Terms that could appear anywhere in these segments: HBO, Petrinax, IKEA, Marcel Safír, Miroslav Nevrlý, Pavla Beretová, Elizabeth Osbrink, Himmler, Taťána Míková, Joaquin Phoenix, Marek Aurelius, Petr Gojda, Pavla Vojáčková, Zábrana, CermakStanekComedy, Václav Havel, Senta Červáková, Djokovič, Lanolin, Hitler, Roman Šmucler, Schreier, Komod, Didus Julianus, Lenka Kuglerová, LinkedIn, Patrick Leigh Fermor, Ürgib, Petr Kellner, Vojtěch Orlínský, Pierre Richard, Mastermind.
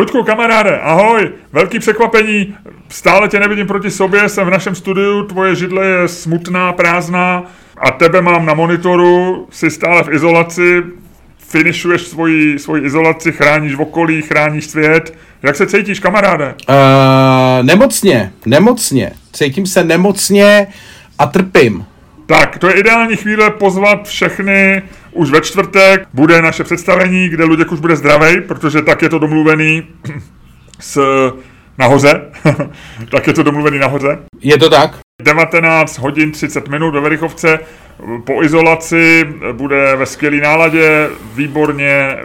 Luďku, kamaráde, ahoj, velký překvapení, stále tě nevidím proti sobě, jsem v našem studiu, tvoje židle je smutná, prázdná a tebe mám na monitoru, jsi stále v izolaci, finišuješ svoji izolaci, chráníš okolí, chráníš svět. Jak se cítíš, kamaráde? Nemocně. Cítím se nemocně a trpím. Tak, to je ideální chvíle pozvat všechny. Už ve čtvrtek bude naše představení, kde Luděk už bude zdravej, protože tak je to domluvený nahoře. Tak je to domluvený nahoře. Je to tak. 19 hodin 30 minut ve Verichovce. Po izolaci bude ve skvělý náladě,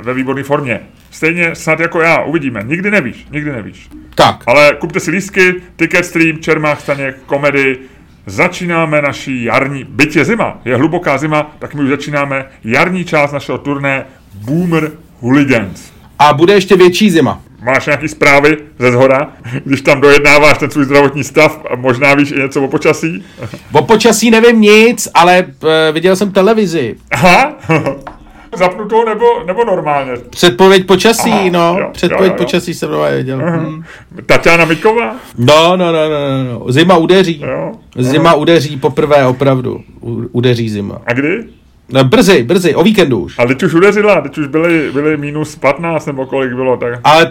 ve výborné formě. Stejně snad jako já, uvidíme. Nikdy nevíš. Tak. Ale kupte si lístky, ticket stream, Čermák, Staněk, Comedy. Začínáme naší jarní, byť je zima, je hluboká zima, tak my už začínáme jarní část našeho turné Boomer Hooligans. A bude ještě větší zima. Máš nějaký zprávy ze zhora, když tam dojednáváš ten svůj zdravotní stav a možná víš i něco o počasí? O počasí nevím nic, ale viděl jsem televizi. Aha, zapnutou nebo normálně? Předpověď počasí, aha, no. Jo. Počasí jsem normálně viděl. Taťána Míková? No. Zima udeří. Jo. Zima udeří poprvé, opravdu. Udeří zima. A kdy? No, brzy, o víkendu už. A teď už udeřila, teď už byly minus 15 nebo kolik bylo. Tak. Ale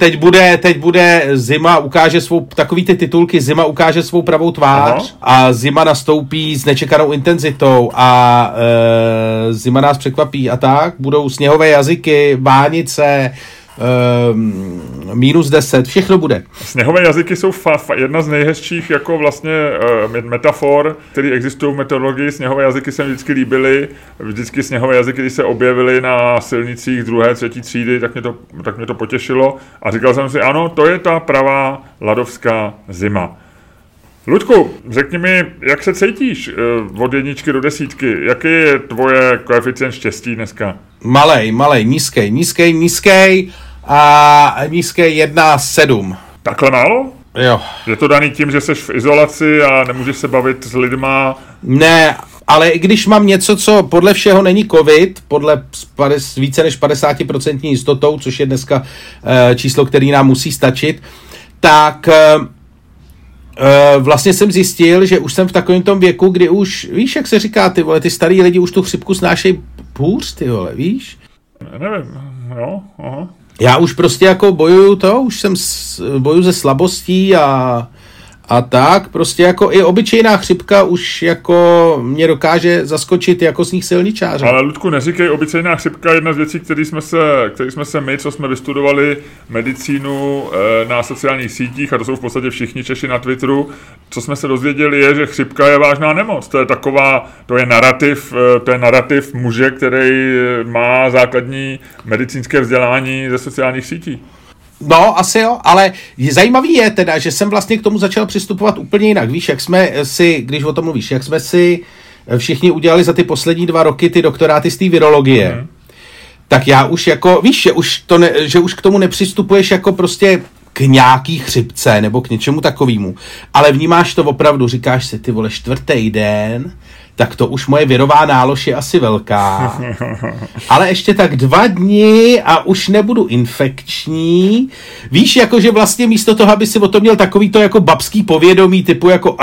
teď bude zima ukáže svou, takový ty titulky, zima ukáže svou pravou tvář. Aha. A zima nastoupí s nečekanou intenzitou a zima nás překvapí a tak. Budou sněhové jazyky, vánice, -10, všechno bude. Sněhové jazyky jsou jedna z nejhezčích jako vlastně metafor, které existují v meteorologii. Sněhové jazyky se mi vždycky líbily. Vždycky sněhové jazyky, když se objevily na silnicích 2., 3. třídy, tak mě to potěšilo. A říkal jsem si, ano, to je ta pravá ladovská zima. Luďku, řekni mi, jak se cítíš od 1 do 10? Jaký je tvoje koeficient štěstí dneska? Malej, nízkej a nízkej 1,7. Takhle málo? Jo. Je to daný tím, že jsi v izolaci a nemůžeš se bavit s lidma? Ne, ale i když mám něco, co podle všeho není covid, podle více než 50% jistotou, což je dneska číslo, který nám musí stačit, tak... vlastně jsem zjistil, že už jsem v takovém tom věku, kdy už, víš, jak se říká, ty vole, ty starý lidi už tu chřipku snášejí hůř, ty vole, víš? Nevím, jo, aha. Já už prostě jako bojuju se slabostí a tak, prostě jako i obyčejná chřipka už jako mě dokáže zaskočit jako sníh silničáře. Ale Ludku, neříkej, obyčejná chřipka je jedna z věcí, které jsme se my, co jsme vystudovali medicínu na sociálních sítích, a to jsou v podstatě všichni Češi na Twitteru, co jsme se dozvěděli je, že chřipka je vážná nemoc. To je narrativ muže, který má základní medicínské vzdělání ze sociálních sítí. No, asi jo, ale zajímavý je teda, že jsem vlastně k tomu začal přistupovat úplně jinak. Víš, jak jsme si, když o tom mluvíš, jak jsme si všichni udělali za ty poslední 2 roky ty doktoráty z té virologie, tak já už jako, víš, že už k tomu nepřistupuješ jako prostě k nějaký chřipce nebo k něčemu takovému, ale vnímáš to opravdu, říkáš si, ty vole, 4. den... tak to už moje virová nálož je asi velká. Ale ještě tak 2 dny a už nebudu infekční. Víš, jakože vlastně místo toho, aby si o tom měl takový to jako babský povědomí, typu jako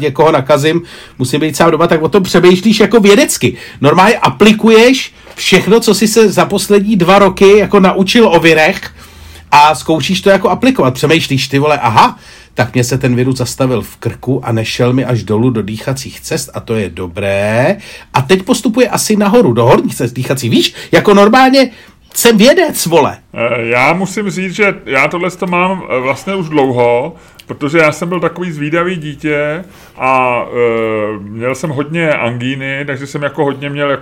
někoho nakazím, musím být sám doma, tak o tom přemýšlíš jako vědecky. Normálně aplikuješ všechno, co jsi se za poslední 2 roky jako naučil o virech a zkoušíš to jako aplikovat. Přemýšlíš, ty vole, aha, tak mě se ten virus zastavil v krku a nešel mi až dolů do dýchacích cest a to je dobré. A teď postupuje asi nahoru, do horních cest dýchací, víš? Jako normálně jsem vědec, vole. Já musím říct, že já tohle to mám vlastně už dlouho, protože já jsem byl takový zvídavý dítě a měl jsem hodně angíny, takže jsem jako hodně měl,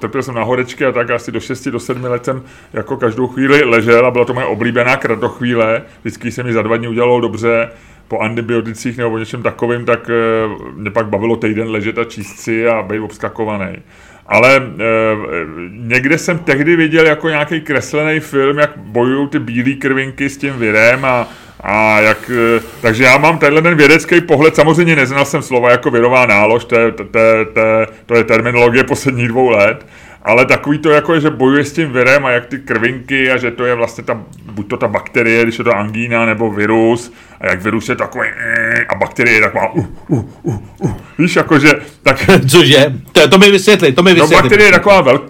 trpěl jsem na horečky a tak asi do 6, do 7 let jsem jako každou chvíli ležel a byla to moje oblíbená kratochvíle. Vždycky se mi za 2 dny udělalo dobře, po antibioticích nebo něčem takovým, tak mě pak bavilo týden ležet a číst si a být obskakovaný. Ale někde jsem tehdy viděl jako nějaký kreslený film, jak bojují ty bílé krvinky s tím virem a jak, takže já mám tenhle ten vědecký pohled, samozřejmě neznal jsem slova jako virová nálož, to je terminologie posledních 2 let, Ale takový to jako je, že bojuje s tím virem a jak ty krvinky a že to je vlastně ta, buď to ta bakterie, když je to angína nebo virus a jak virus je takový a bakterie je taková Víš, jakože... Tak... Cože? To mi vysvětli, to mi vysvětli. No bakterie je taková velká...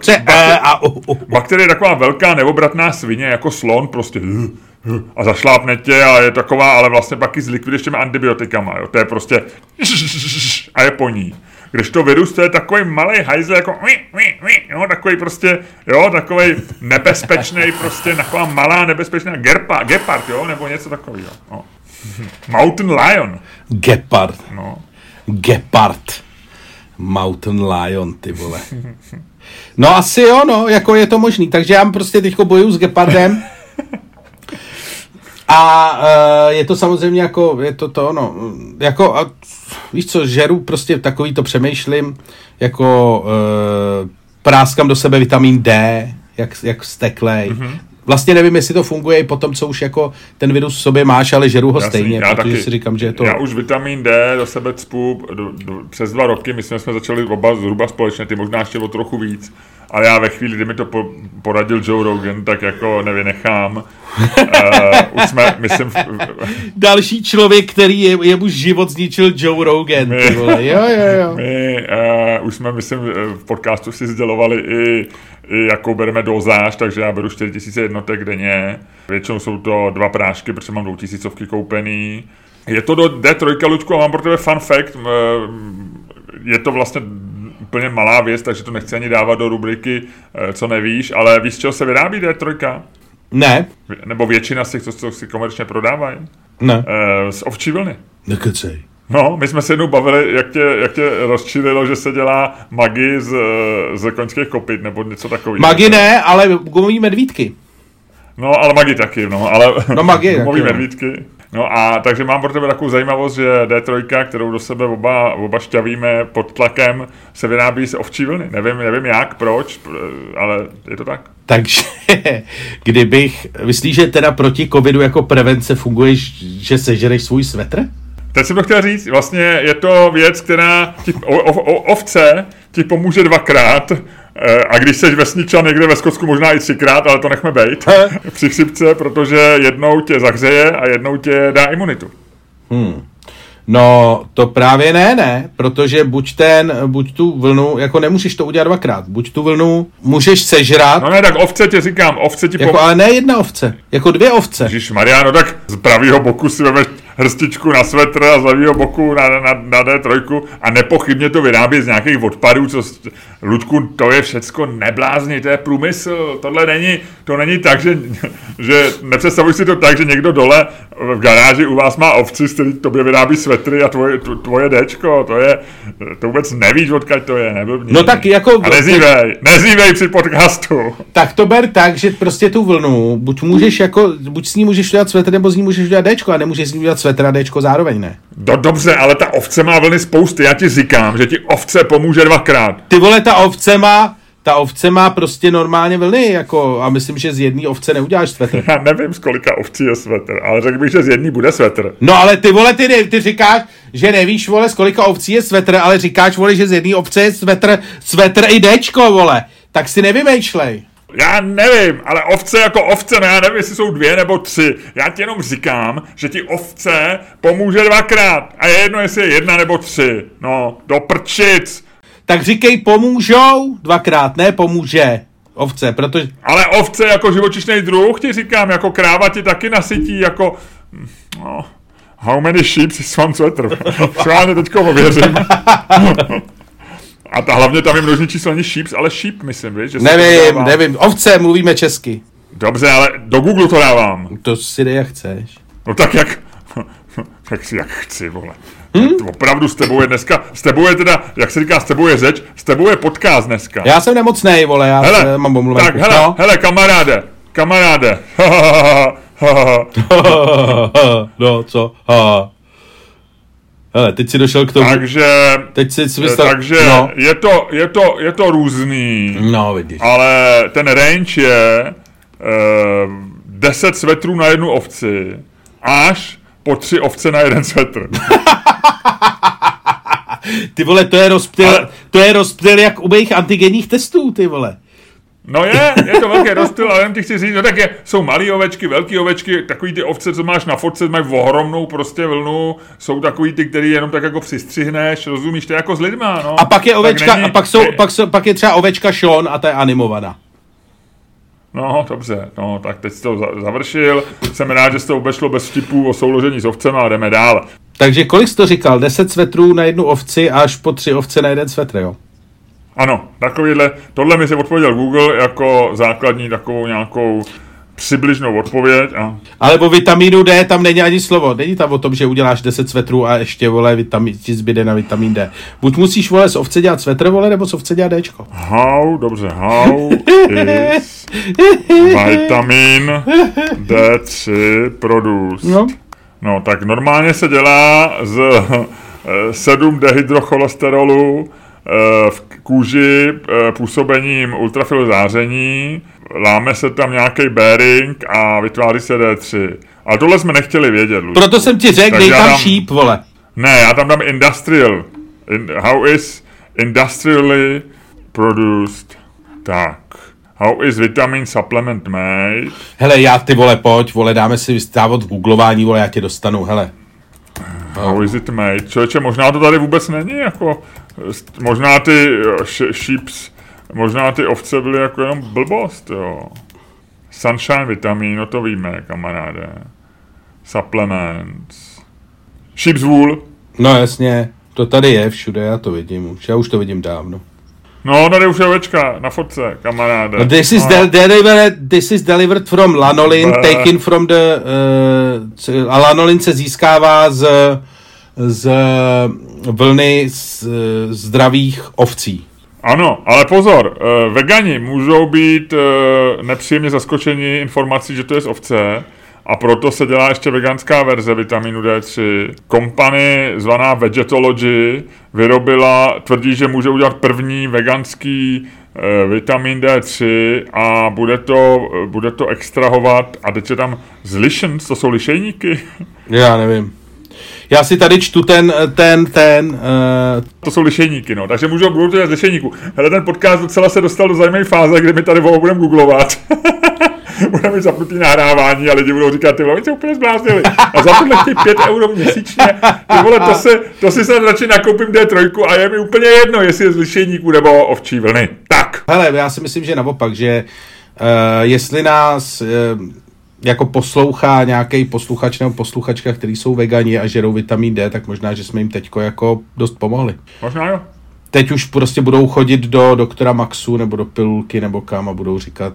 Bakterie je taková velká neobratná svině, jako slon prostě... A zašlápne tě a je taková, ale vlastně pak ji zlikviduješ těmi antibiotikama, jo. To je prostě... A je po ní. Když to virus, to je takový malej hajzel, jako jo, takový prostě, jo, takový nebezpečný, prostě taková malá nebezpečná gepard, jo, nebo něco takového. No. Mountain lion. Gepard. No. Gepard. Mountain lion, ty vole. No asi jo, no, jako je to možný. Takže já prostě teďko bojuju s gepardem. A je to samozřejmě jako, je to to, no, jako, a, víš co, žeru prostě takový to přemýšlím, jako práskám do sebe vitamin D, jak steklej. Mm-hmm. Vlastně nevím, jestli to funguje i potom, co už jako ten virus v sobě máš, ale žeru ho jasný, stejně, protože taky, si říkám, že je to... Já už vitamin D do sebe cpu přes 2 roky, my jsme začali oba zhruba společně, ty možná ještě o trochu víc. Ale já ve chvíli, kdy mi to poradil Joe Rogan, tak jako nevynechám. Už jsme, myslím... Další člověk, který jemu život zničil Joe Rogan. My, vole. Jo. My už jsme, myslím, v podcastu si sdělovali i jakou bereme dozáž, takže já beru 4000 jednotek denně. Většinou jsou to 2 prášky, protože mám 2000 koupený. Je to do D3, Luďku, a mám pro tebe fun fact. Je to vlastně... úplně malá věc, takže to nechci ani dávat do rubriky, co nevíš, ale víš, z čeho se vyrábí D3? Ne. Nebo většina z těch, co si komerčně prodávají? Ne. Z ovčí vlny. Nekecej. No, my jsme se jednou bavili, jak tě rozčililo, že se dělá magi z koňských kopyt, nebo něco takového. Magi ne, ale gumový medvídky. No, ale magi taky, magi gumový medvídky. No a takže mám pro tebe takovou zajímavost, že D3, kterou do sebe oba šťavíme pod tlakem, se vyrábí z ovčí vlny. Nevím jak, proč, ale je to tak. Takže myslíš, že teda proti covidu jako prevence funguješ, že sežereš svůj svetr? Teď jsem to chtěl říct, vlastně je to věc, která ti, ovce ti pomůže 2krát, a když seš vesničan někde ve Skotsku možná i 3krát, ale to nechme bejt při chřipce, protože jednou tě zahřeje a jednou tě dá imunitu. No, to právě ne, protože buď tu vlnu, jako nemůžeš to udělat 2krát, buď tu vlnu můžeš sežrat. No ne, tak ovce ti říkám, ovce ti... Jako, ale ne 1 ovce, jako 2 ovce. Ježišmarjá, no tak z pravýho boku si vemeš hrstičku na svetr a z levýho boku na D3 a nepochybně to vyrábí z nějakých odpadů, co... Ludku, to je všecko neblázni, to je průmysl, tohle není, to není tak, že nepředstavuj si to tak, že někdo dole v garáži u vás má ovci, z kterých tobě vyrábí svetry a tvoje Dčko, to vůbec nevíš, odkud to je, neblbni. No tak jako... A nezívej při podcastu. Tak to ber tak, že prostě tu vlnu, buď s ní můžeš dělat svetr, nebo s ní můžeš dělat Dčko a nemůžeš s ní dělat svetr a Dčko zároveň, ne? No dobře, ale ta ovce má vlny spousty, já ti říkám, že ti ovce pomůže 2krát. Ty vole, ta ovce má prostě normálně vlny, jako, a myslím, že z jedné ovce neuděláš svetr. Já nevím, z kolika ovcí je svetr, ale řekl bych, že z jedné bude svetr. No ale ty vole, ty říkáš, že nevíš, vole, z kolika ovcí je svetr, ale říkáš, vole, že z jedné ovce je svetr i Dčko, vole. Tak si nevymýšlej. Já nevím, ale ovce jako ovce, no já nevím, jestli jsou 2 nebo 3. Já ti jenom říkám, že ti ovce pomůže 2krát a je jedno, jestli je 1 nebo 3. No, do prčic. Tak říkej pomůžou 2krát, ne pomůže ovce, protože... Ale ovce jako živočišný druh, ti říkám, jako kráva ti taky nasytí, jako... No, how many sheep is one sweater? Co já teďko ověřím. A ta hlavně tam je množné číslo, není sheeps, ale sheep, myslím, víš? Nevím, ovce, mluvíme česky. Dobře, ale do Google to dávám. To si dej, jak chceš. No tak jak... Tak si jak chci, vole. Opravdu s tebou je dneska, s tebou je teda, jak se říká, s tebou je řeč, s tebou je podcast dneska. Já jsem nemocnej, vole, já hele, mám omluvenku. Tak, hele, no. Hele, kamaráde. No, co? Hele, teď si došel k tomu. Takže je to různý. No, vidíš. Ale ten range je 10 svetrů na 1 ovci až po 3 ovce na 1 svetr. Ty vole, to je rozptyl jak u mých antigenních testů, ty vole. No je to velký rostl, ale jen ti chci říct, no tak jsou malý ovečky, velký ovečky, takový ty ovce, co máš na fotce, mají ohromnou prostě vlnu, jsou takový ty, který jenom tak jako přistřihneš, rozumíš, to jako s lidma, no. A pak je ovečka, tak není, pak je třeba ovečka Sean a ta je animovaná. No, dobře, no, tak teď jsi to završil, jsem rád, že jsi to obešlo bez vtipů o souložení s ovcema a jdeme dál. Takže kolik jsi to říkal, 10 svetrů na jednu ovci až po 3 ovce na jeden svetr, jo? Ano, takovýhle, tohle mi se odpověděl Google jako základní takovou nějakou přibližnou odpověď. A... Ale o vitamínu D tam není ani slovo, není tam o tom, že uděláš 10 svetrů a ještě, vole, ti zbyde na vitamín D. Buď musíš, vole, z ovce dělat svetr, vole, nebo z ovce dělat Dčko. How is vitamin D3 produced? No, tak normálně se dělá z 7 dehydrocholesterolu, v kůži působením ultrafilozáření, láme se tam nějaký bearing a vytváří se D3. Ale tohle jsme nechtěli vědět, Lučku. Proto jsem ti řekl, dej tam šíp, vole. Ne, já tam dám industrial. How is industrially produced? Tak. How is vitamin supplement made? Hele, já ty, vole, pojď, vole, dáme si vystávod v googlování, vole, já tě dostanu, hele. How is it made? Člověče, možná to tady vůbec není, jako... Možná ty sheeps, možná ty ovce byly jako jenom blbost, jo. Sunshine vitamin, no to víme, kamaráde. Supplements. Sheep's wool. No jasně, to tady je všude, já to vidím už. Já už to vidím dávno. No, tady už je ovečka na fotce, kamaráde. No, this is delivered from lanolin, taken from the... a lanolin se získává z vlny zdravých ovcí. Ano, ale pozor, vegani můžou být nepříjemně zaskočeni informací, že to je z ovce, a proto se dělá ještě veganská verze vitaminu D3. Company zvaná Vegetology tvrdí, že může udělat první veganský vitamin D3 a bude to extrahovat, a teď je tam z lišenc, to jsou lišejníky. Já nevím. Já si tady čtu to jsou lišejníky, no, takže budou to dělat z lišejníků. Hele, ten podcast docela se dostal do zajímavé fáze, kdy my tady budeme googlovat. Budeme mít zapnutý nahrávání a lidi budou říkat, ty vole, my se úplně zbláznili. A za tohle chtějí 5 € měsíčně, ty vole, to si snad radši nakoupím D3 a je mi úplně jedno, jestli je z lišejníků nebo ovčí vlny. Tak. Hele, já si myslím, že naopak, že jestli nás... jako poslouchá nějaký posluchač nebo posluchačka, který jsou vegani a žerou vitamin D, tak možná, že jsme jim teďko jako dost pomohli. Možná jo. Teď už prostě budou chodit do doktora Maxu nebo do pilulky nebo kam a budou říkat,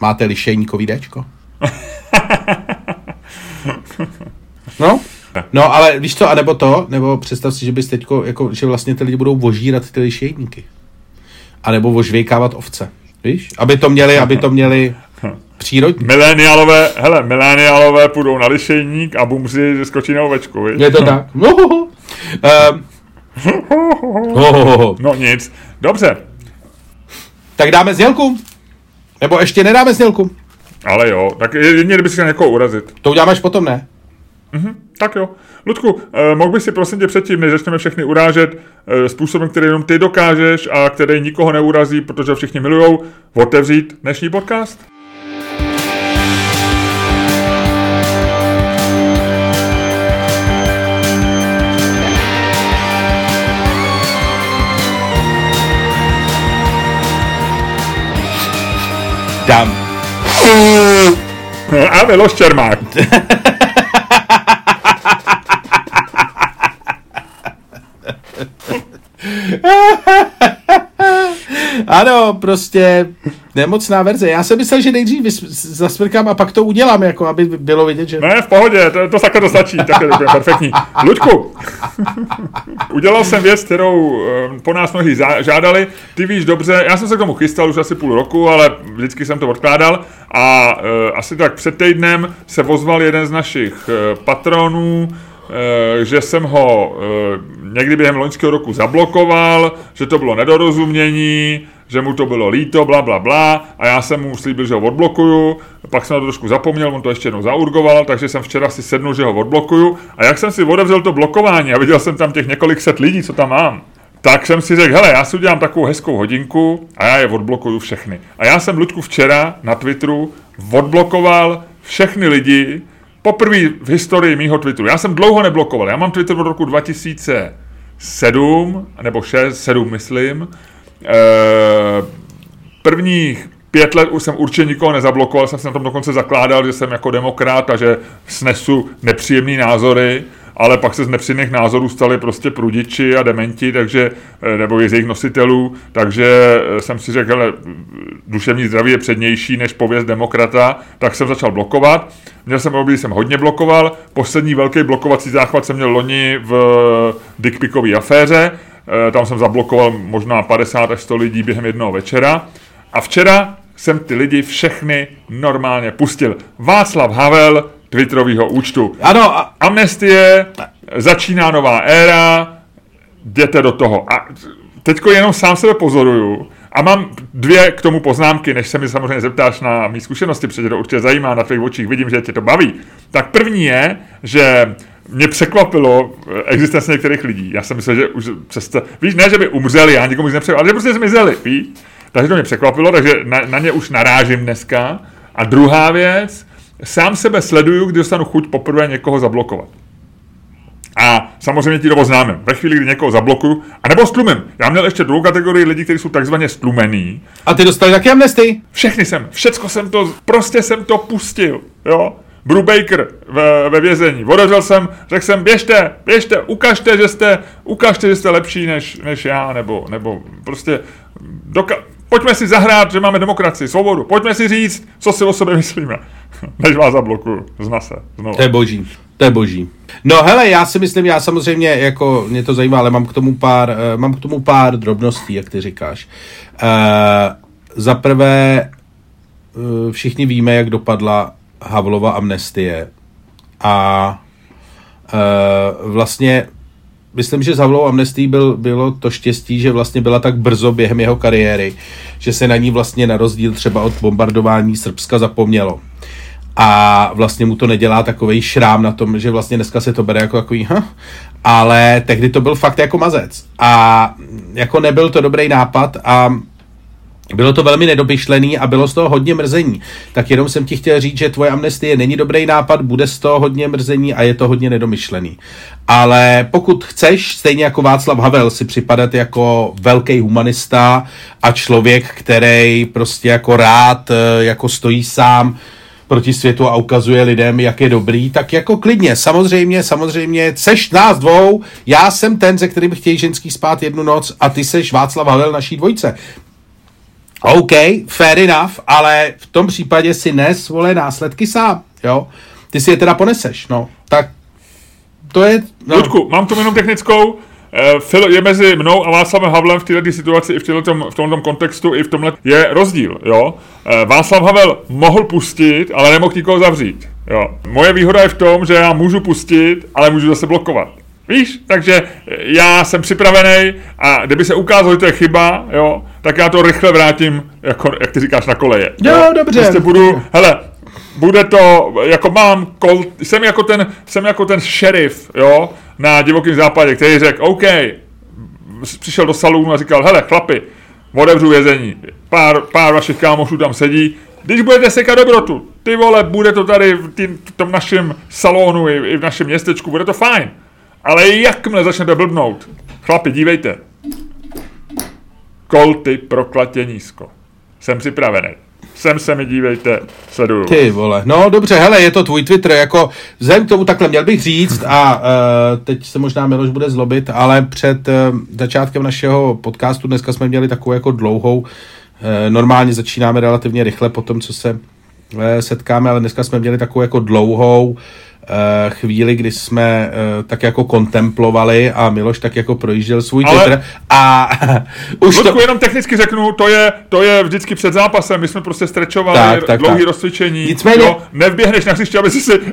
máte lišejníkový Dčko? No, ale víš co, nebo představ si, že bys teďko, jako, že vlastně ty lidi budou vožírat ty lišejníky. A nebo vožvěkávat ovce, víš? Aby to měli přírodní. Mileniálové půjdou na lišejník a bumři skočí na ovečku, viď? Je to tak. No nic. Dobře. Tak dáme znělku. Nebo ještě nedáme znělku. Ale jo, tak jedině, kdyby si někoho urazit. To uděláme až potom, ne? Tak jo. Ludku, mohl bys si prosím tě předtím, než začneme všechny urážet způsobem, který jenom ty dokážeš a který nikoho neurazí, protože všichni milujou, otevřít dnešní podcast? Dám. A vylož Čermák. Ano, prostě nemocná verze. Já jsem myslel, že nejdřív zasmrkám a pak to udělám, jako aby bylo vidět, že... Ne, v pohodě, to takhle dostačí, takhle to je perfektní. Luďku, udělal jsem věc, kterou po nás mnohí žádali, ty víš dobře, já jsem se k tomu chystal už asi půl roku, ale vždycky jsem to odkládal a asi tak před týdnem se ozval jeden z našich patronů, že jsem ho někdy během loňského roku zablokoval, že to bylo nedorozumění, že mu to bylo líto, bla, bla, bla, a já jsem mu slíbil, že ho odblokuju, pak jsem na to trošku zapomněl, on to ještě jednou zaurgoval, takže jsem včera si sednul, že ho odblokuju, a jak jsem si otevřel to blokování a viděl jsem tam těch několik set lidí, co tam mám, tak jsem si řekl, hele, já si udělám takovou hezkou hodinku a já je odblokuju všechny. A já jsem, Luďku, včera na Twitteru odblokoval všechny lidi poprvé v historii mýho Twitteru. Já jsem dlouho neblokoval, já mám Twitter od roku 2007, nebo 6, 7 myslím. Prvních 5 let už jsem určitě nikoho nezablokoval, jsem se na tom dokonce zakládal, že jsem jako demokrat a že snesu nepříjemný názory, ale pak se z nepříjemných názorů stali prostě prudiči a dementi, takže, nebo je z jejich nositelů, takže jsem si řekl, hele, duševní zdraví je přednější než pověst demokrata, tak jsem začal blokovat. Měl jsem období, jsem hodně blokoval, poslední velký blokovací záchvat jsem měl loni v dickpikové aféře, tam jsem zablokoval možná 50 až 100 lidí během jednoho večera. A včera jsem ty lidi všechny normálně pustil. Václav Havel twitterovýho účtu. Ano. Amnestie, začíná nová éra, jděte do toho. A teďko jenom sám sebe pozoruju a mám 2 k tomu poznámky, než se mi samozřejmě zeptáš na mý zkušenosti, protože to určitě zajímá, na tvých očích vidím, že tě to baví. Tak první je, že mě překvapilo existence některých lidí. Já jsem myslel, že už přesto... Víš, ne, že by umřeli, já nikomu nic nepřekvapil, ale že prostě zmizeli, víš? Takže to mě překvapilo, takže na ně už narážím dneska. A druhá věc, sám sebe sleduju, když dostanu chuť poprvé někoho zablokovat. A samozřejmě ti to oznámím. Ve chvíli, kdy někoho zablokuju, anebo stlumím. Já měl ještě druhou kategorii lidí, kteří jsou takzvaně stlumený. A ty dostali taky amnestii? Všechny jsem, prostě jsem to pustil, jo. Brubaker ve vězení. Odevřel jsem, řekl jsem, běžte, ukažte, že jste lepší než já, nebo prostě pojďme si zahrát, že máme demokracii, svobodu. Pojďme si říct, co si o sobě myslíme. Než vás zablokuju. Znovu. To je boží. No hele, já si myslím, já samozřejmě, jako mě to zajímá, ale mám k tomu pár drobností, jak ty říkáš. Zaprvé všichni víme, jak dopadla Havelova amnestie. A vlastně myslím, že s Havelovou amnestií bylo to štěstí, že vlastně byla tak brzo během jeho kariéry, že se na ní vlastně na rozdíl třeba od bombardování Srbska zapomnělo. A vlastně mu to nedělá takovej šrám na tom, že vlastně dneska se to bere jako takový, ale tehdy to byl fakt jako mazec. A jako nebyl to dobrý nápad a bylo to velmi nedomyšlený a bylo z toho hodně mrzení. Tak jenom jsem ti chtěl říct, že tvoje amnestie není dobrý nápad, bude z toho hodně mrzení a je to hodně nedomyšlený. Ale pokud chceš, stejně jako Václav Havel, si připadat jako velký humanista a člověk, který prostě jako rád, jako stojí sám proti světu a ukazuje lidem, jak je dobrý, tak jako klidně, samozřejmě, seš nás dvou, já jsem ten, ze kterým chtějí ženský spát jednu noc a ty seš Václav Havel naší dvojce. OK, fair enough, ale v tom případě si nes, vole, následky sám, jo. Ty si je teda poneseš, no. Tak to je... No. Ludku, mám tu jenom technickou. Phil je mezi mnou a Václavem Havlem v této situaci i v tomto kontextu i v tomhle je rozdíl, jo. Václav Havel mohl pustit, ale nemohl nikoho zavřít, jo. Moje výhoda je v tom, že já můžu pustit, ale můžu zase blokovat. Víš, takže já jsem připravený a kdyby se ukázalo, že to je chyba, jo, tak já to rychle vrátím, jako, jak ty říkáš, na koleje. Jo, dobře. Prostě budu, hele, bude to, jako jsem jako ten šerif, jo, na Divokém západě, který řekl, OK, přišel do salonu a říkal, hele, chlapi, otevřu vězení, pár vašich kámošů tam sedí, když budete sekat dobrotu, ty vole, bude to tady v tom našem salonu i v našem městečku, bude to fajn. Ale jakmile začnete blbnout, chlapi, dívejte. Kolty proklatěnísko. Jsem připravený. Sem se mi dívejte, sleduju. Ty vole, no dobře, hele, je to tvůj Twitter, jako vzhledem k tomu takhle měl bych říct a teď se možná Miloš bude zlobit, ale před začátkem našeho podcastu dneska jsme měli takovou jako dlouhou, normálně začínáme relativně rychle po tom, co se setkáme, ale dneska jsme měli takovou jako dlouhou chvíli, kdy jsme tak jako kontemplovali a Miloš tak jako projížděl svůj Twitter a už Ludku, to... jenom technicky řeknu, to je vždycky před zápasem, my jsme prostě strečovali tak dlouhý rozcvičení. Nicméně... Jo, nevběhneš na hřiště,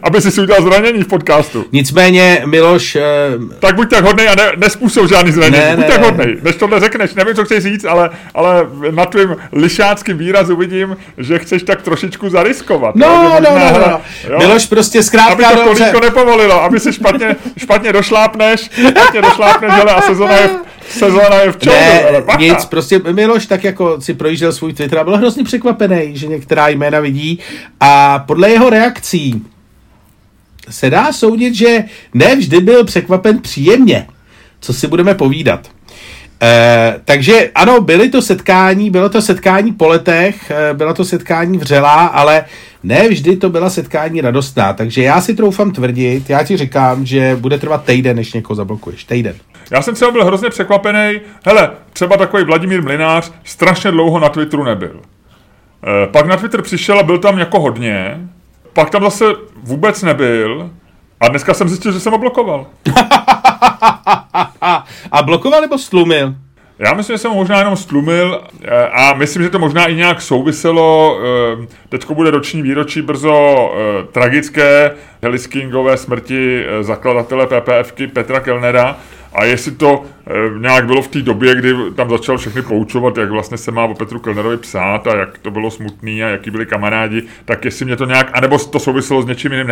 aby si udělal zranění v podcastu. Nicméně, Miloš... Tak buď tak hodnej a nespůsob žádný zranění. Buď tak hodnej, než tohle řekneš. Nevím, co chceš říct, ale na tvým lišáckým výrazu vidím, že chceš tak trošičku zariskovat. No, Miloš prostě zkrátka to nepovolilo, aby se špatně došlápneš, ale a sezóna je v čelu. Ne, nic, prostě Miloš tak jako si projížděl svůj Twitter a byl hrozně překvapený, že některá jména vidí a podle jeho reakcí se dá soudit, že ne vždy byl překvapen příjemně, co si budeme povídat. Takže ano, bylo to setkání po letech, bylo to setkání vřelá, ale ne vždy to byla setkání radostná, takže já si troufám tvrdit, já ti říkám, že bude trvat týden, než někoho zablokuješ, týden. Já jsem třeba byl hrozně překvapený, hele, třeba takový Vladimír Mlynář strašně dlouho na Twitteru nebyl. Pak na Twitter přišel a byl tam jako hodně, pak tam zase vůbec nebyl a dneska jsem zjistil, že jsem ho blokoval. A blokoval nebo stlumil? Já myslím, že jsem možná jenom stlumil a myslím, že to možná i nějak souviselo. Teďko bude roční výročí brzo tragické heliskingové smrti zakladatele PPFky Petra Kellnera a jestli to nějak bylo v té době, kdy tam začal všechny poučovat, jak vlastně se má o Petru Kellnerovi psát a jak to bylo smutný a jaký byli kamarádi, tak jestli mě to nějak, anebo to souviselo s něčím jiným,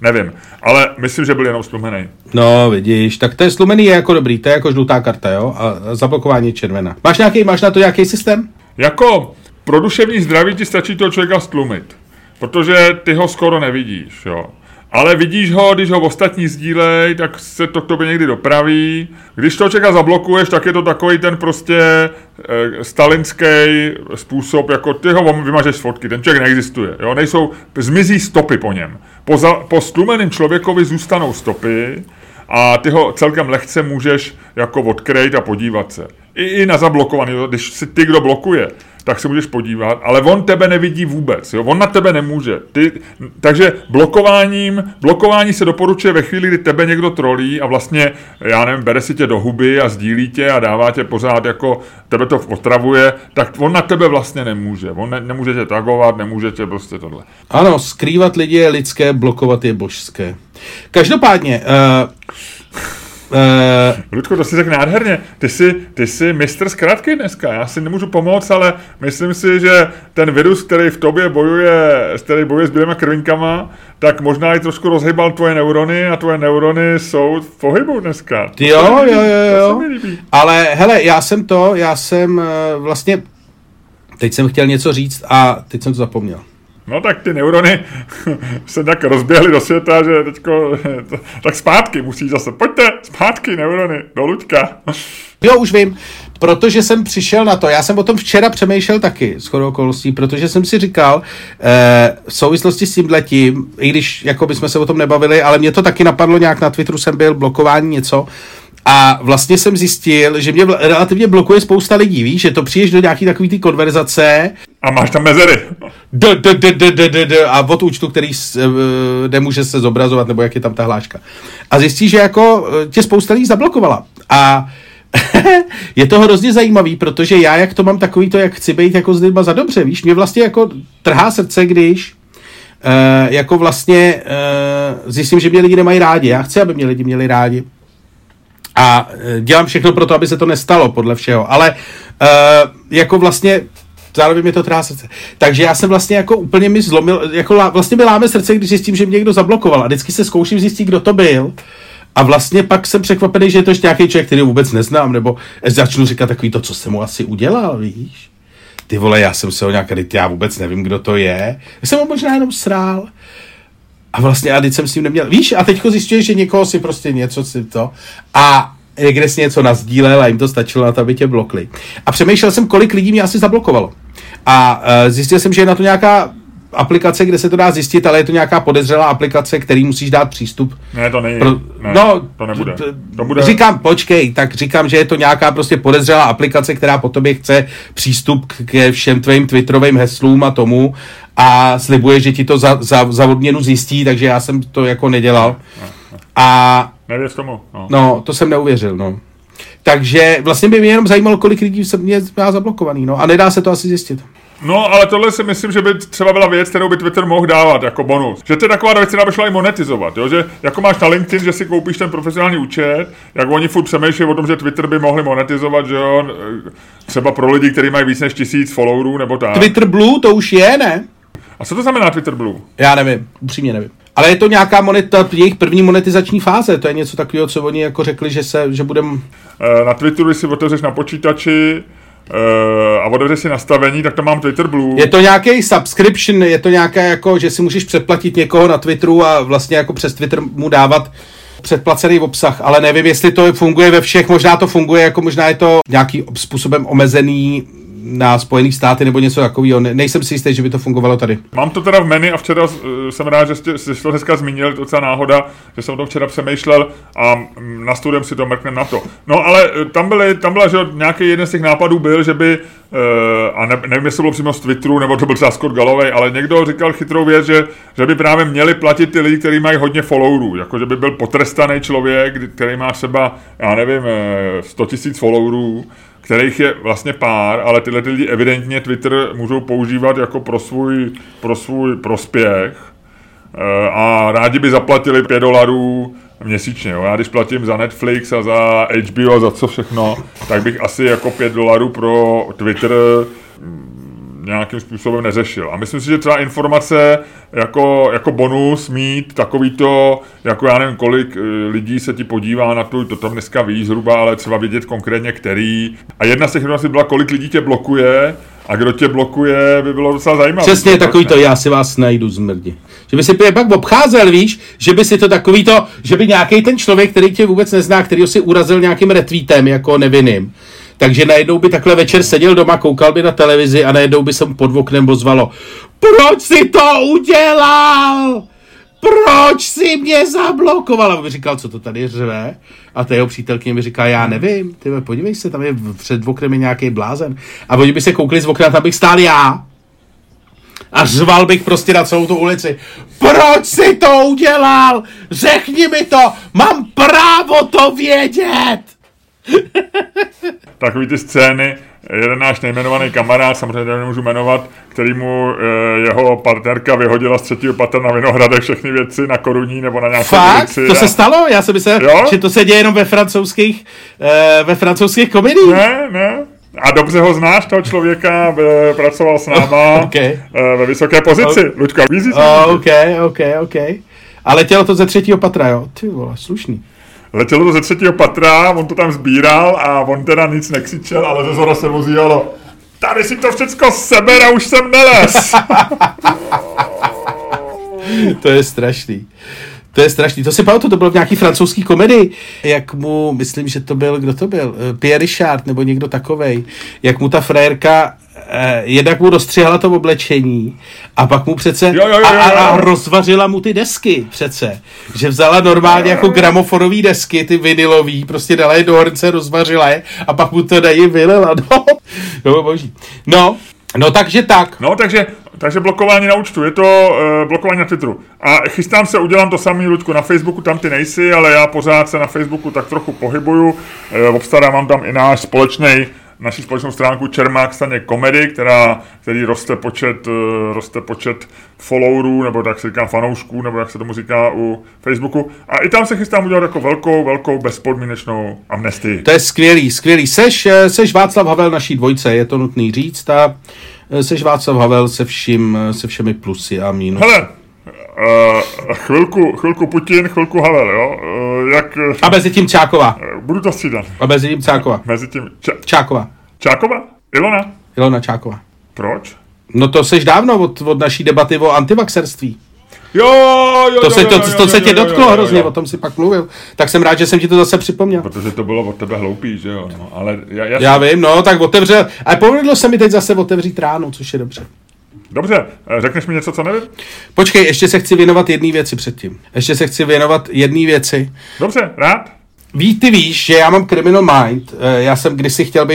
nevím. Ale myslím, že byl jenom slumený. No vidíš, tak to je slumený je jako dobrý, to je jako žlutá karta, jo? A zablokování červená. Máš na to nějaký systém? Jako pro duševní zdraví ti stačí toho člověka stlumit, protože ty ho skoro nevidíš, jo. Ale vidíš ho, když ho ostatní sdílej, tak se to k tobě někdy dopraví. Když toho člověka zablokuješ, tak je to takový ten prostě stalinský způsob, jako ty ho vymažeš z fotky, ten člověk neexistuje. Jo? Zmizí stopy po něm. Po stlumeným člověkovi zůstanou stopy a ty ho celkem lehce můžeš jako odkrejt a podívat se. I na zablokovaný, když si ty, kdo blokuje, tak se můžeš podívat, ale on tebe nevidí vůbec, jo? On na tebe nemůže. Takže blokování se doporučuje ve chvíli, kdy tebe někdo trolí a vlastně, já nevím, bere si tě do huby a sdílí tě a dává tě pořád, jako tebe to otravuje, tak on na tebe vlastně nemůže. On nemůže tě tagovat, nemůže tě prostě tohle. Ano, skrývat lidi je lidské, blokovat je božské. Každopádně... Ludku, to si řekl nádherně. Ty jsi mistr zkratky dneska. Já si nemůžu pomoct, ale myslím si, že ten virus, který v tobě bojuje s bílýma krvinkama, tak možná i trošku rozhýbal tvoje neurony a tvoje neurony jsou v pohybu dneska. Jo. Ale hele, já jsem vlastně teď jsem chtěl něco říct a teď jsem to zapomněl. No tak ty neurony se tak rozběhly do světa, že teďko... Tak zpátky musíš zase. Pojďte zpátky, neurony, do Luďka. Jo, už vím, protože jsem přišel na to. Já jsem o tom včera přemýšlel taky, shodou okolností, protože jsem si říkal, v souvislosti s tímhletím, i když jako bychom se o tom nebavili, ale mě to taky napadlo nějak na Twitteru, jsem byl blokování něco, a vlastně jsem zjistil, že mě relativně blokuje spousta lidí, víš, že to přijdeš do nějaký takový ty konverzace. A máš tam mezery. A od účtu, který nemůže se zobrazovat, nebo jak je tam ta hláška. A zjistíš, že jako tě spousta lidí zablokovala. A je to hrozně zajímavý, protože já jak to mám takový to, jak chci být jako s lidma za dobře, víš, mě vlastně jako trhá srdce, když jako vlastně zjistím, že mě lidi nemají rádi. Já chci, aby mě lidi měli rádi. A dělám všechno pro to, aby se to nestalo, podle všeho. Ale jako vlastně, zároveň mi to trhá srdce. Takže já jsem vlastně jako úplně mi zlomil, jako vlastně mi láme srdce, když zjistím, že mě někdo zablokoval. A vždycky se zkouším zjistit, kdo to byl. A vlastně pak jsem překvapený, že je to ještě nějaký člověk, který vůbec neznám. Nebo začnu říkat takový to, co jsem mu asi udělal, víš. Ty vole, já jsem se ho nějak, já vůbec nevím, kdo to je. Já jsem ho možná jenom srál. A vlastně, a teď jsem s tím neměl, víš, a teďko zjišťuješ, že někoho si prostě něco si to a někde si něco nazdílel a jim to stačilo na to, aby tě blokli. A přemýšlel jsem, kolik lidí mě asi zablokovalo. A zjistil jsem, že je na to nějaká aplikace, kde se to dá zjistit, ale je to nějaká podezřelá aplikace, který musíš dát přístup. Ne, to není. To nebude. To bude. Říkám, že je to nějaká prostě podezřelá aplikace, která po tobě chce přístup ke všem tvým twitterovým heslům a tomu a slibuje, že ti to za odměnu zjistí, takže já jsem to jako nedělal. Ne. A nevěř tomu. No, to jsem neuvěřil, no. Takže vlastně by mě jenom zajímalo, kolik lidí se mě má zablokovaný, no. A nedá se to asi zjistit. No, ale tohle si myslím, že by třeba byla věc, kterou by Twitter mohl dávat jako bonus. Že to je taková věc, která by šla i monetizovat, jo? Že jako máš na LinkedIn, že si koupíš ten profesionální účet, jak oni furt přemýšlejí o tom, že Twitter by mohli monetizovat, že jo, třeba pro lidi, kteří mají víc než 1000 followerů nebo tak. Twitter Blue to už je, ne? A co to znamená Twitter Blue? Já nevím, upřímně nevím. Ale je to nějaká jejich první monetizační fáze, to je něco takového, co oni jako řekli, že budem... Na Twitteru, když si otevřeš na počítači a otevřeš si nastavení, tak tam mám Twitter Blue. Je to nějaký subscription, je to nějaké jako, že si můžeš přeplatit někoho na Twitteru a vlastně jako přes Twitter mu dávat předplacený obsah, ale nevím, jestli to funguje ve všech, možná to funguje, jako možná je to nějakým způsobem omezený na Spojených státy nebo něco takového. Nejsem si jistý, že by to fungovalo tady. Mám to teda v menu a včera jsem rád, že jste to dneska zmínil, docela náhoda, že jsem to včera přemýšlel a na studiem si to mrknem na to. No ale tam byla, že nějaký jeden z těch nápadů byl, že by, a nevím, jestli to bylo přímo z Twitteru, nebo to byl třeba Scott Galloway, ale někdo říkal chytrou věc, že by právě měli platit ty lidi, kteří mají hodně followerů, jako že by byl potrestaný člověk, který má třeba, já nevím, 100 000 followerů, kterých je vlastně pár, ale tyhle lidi evidentně Twitter můžou používat jako pro svůj prospěch a rádi by zaplatili $5 měsíčně. Jo. Já když platím za Netflix a za HBO a za co všechno, tak bych asi jako $5 pro Twitter nějakým způsobem neřešil. A myslím si, že třeba informace jako bonus mít takovýto, jako já nevím, kolik lidí se ti podívá na to tam dneska víš zhruba, ale třeba vidět konkrétně který. A jedna z těch informací byla, kolik lidí tě blokuje a kdo tě blokuje, by bylo docela zajímavé. Přesně takovýto, já si vás najdu z mrdi. Že by si pak obcházel, víš, že by si to takovýto, že by nějaký ten člověk, který tě vůbec nezná, který si urazil nějakým retweetem jako nevinným, takže najednou by takhle večer seděl doma, koukal by na televizi a najednou by se mu pod oknem ozvalo: proč jsi to udělal? Proč jsi mě zablokoval? A on by říkal, co to tady řve? A ta jeho přítelkyně mi říká, já nevím, ty podívej se, tam je před oknem nějaký blázen. A oni by se koukli z okna, tam bych stál já a řval bych prostě na celou tu ulici. Proč jsi to udělal? Řekni mi to, mám právo to vědět! Takový ty scény, jeden náš nejmenovaný kamarád, samozřejmě nemůžu jmenovat, kterýmu jeho partnerka vyhodila z 3. patra na Vinohradech všechny věci na Koruní nebo na nějaké věci. To se stalo? Já jsem myslel, že to se děje jenom ve francouzských komediích. Ne. A dobře ho znáš, toho člověka, pracoval s náma okay. Ve vysoké pozici. Okay. Luďka, vízí se. OK. A letělo to ze 3. patra, jo? Ty vole, slušný. Letělo to ze 3. patra, on to tam sbíral a on teda nic nekřičel, ale ze zhora se mu zjalo. Tady si to všecko seber a už jsem nelez. To je strašný. To si pamatuju, to bylo v nějaký francouzský komedii, jak mu, myslím, že to byl, kdo to byl? Pierre Richard nebo někdo takovej, jak mu ta frajerka jednak mu dostřihala to oblečení a pak mu přece a rozvařila mu ty desky přece, že vzala normálně jako gramofonové desky, ty vinilový, prostě dala je do horce, rozvařila je a pak mu to dají vylela, Takže blokování na účtu, je to blokování na Twitteru. A chystám se, udělám to samý, Luďku, na Facebooku, tam ty nejsi, ale já pořád se na Facebooku tak trochu pohybuju, obstarávám tam i naši společnou stránku CermakStanekComedy, který roste počet followerů, nebo tak se říká fanoušků, nebo jak se tomu říká u Facebooku. A i tam se chystám udělat jako velkou bezpodmínečnou amnestii. To je skvělý. Seš Václav Havel naší dvojce, je to nutný říct. A seš Václav Havel se všemi plusy a mínusy. Hele, chvilku Putin, chvilku Havel, jo? A mezi tím Čáková. Budu to střídat. A mezi tím Čáková. Čáková. Čáková? Ilona Čáková. Proč? No to seš dávno od naší debaty o antivaxerství. To se tě dotklo hrozně. O tom si pak mluvil. Tak jsem rád, že jsem ti to zase připomněl. Protože to bylo od tebe hloupý, že jo? No, ale já vím, no tak otevřel. Ale povedlo se mi teď zase otevřít ráno, což je dobře. Dobře, řekneš mi něco, co nevím? Počkej, ještě se chci věnovat jedné věci předtím. Dobře, rád. Ty víš, že já mám criminal mind. Já jsem kdysi chtěl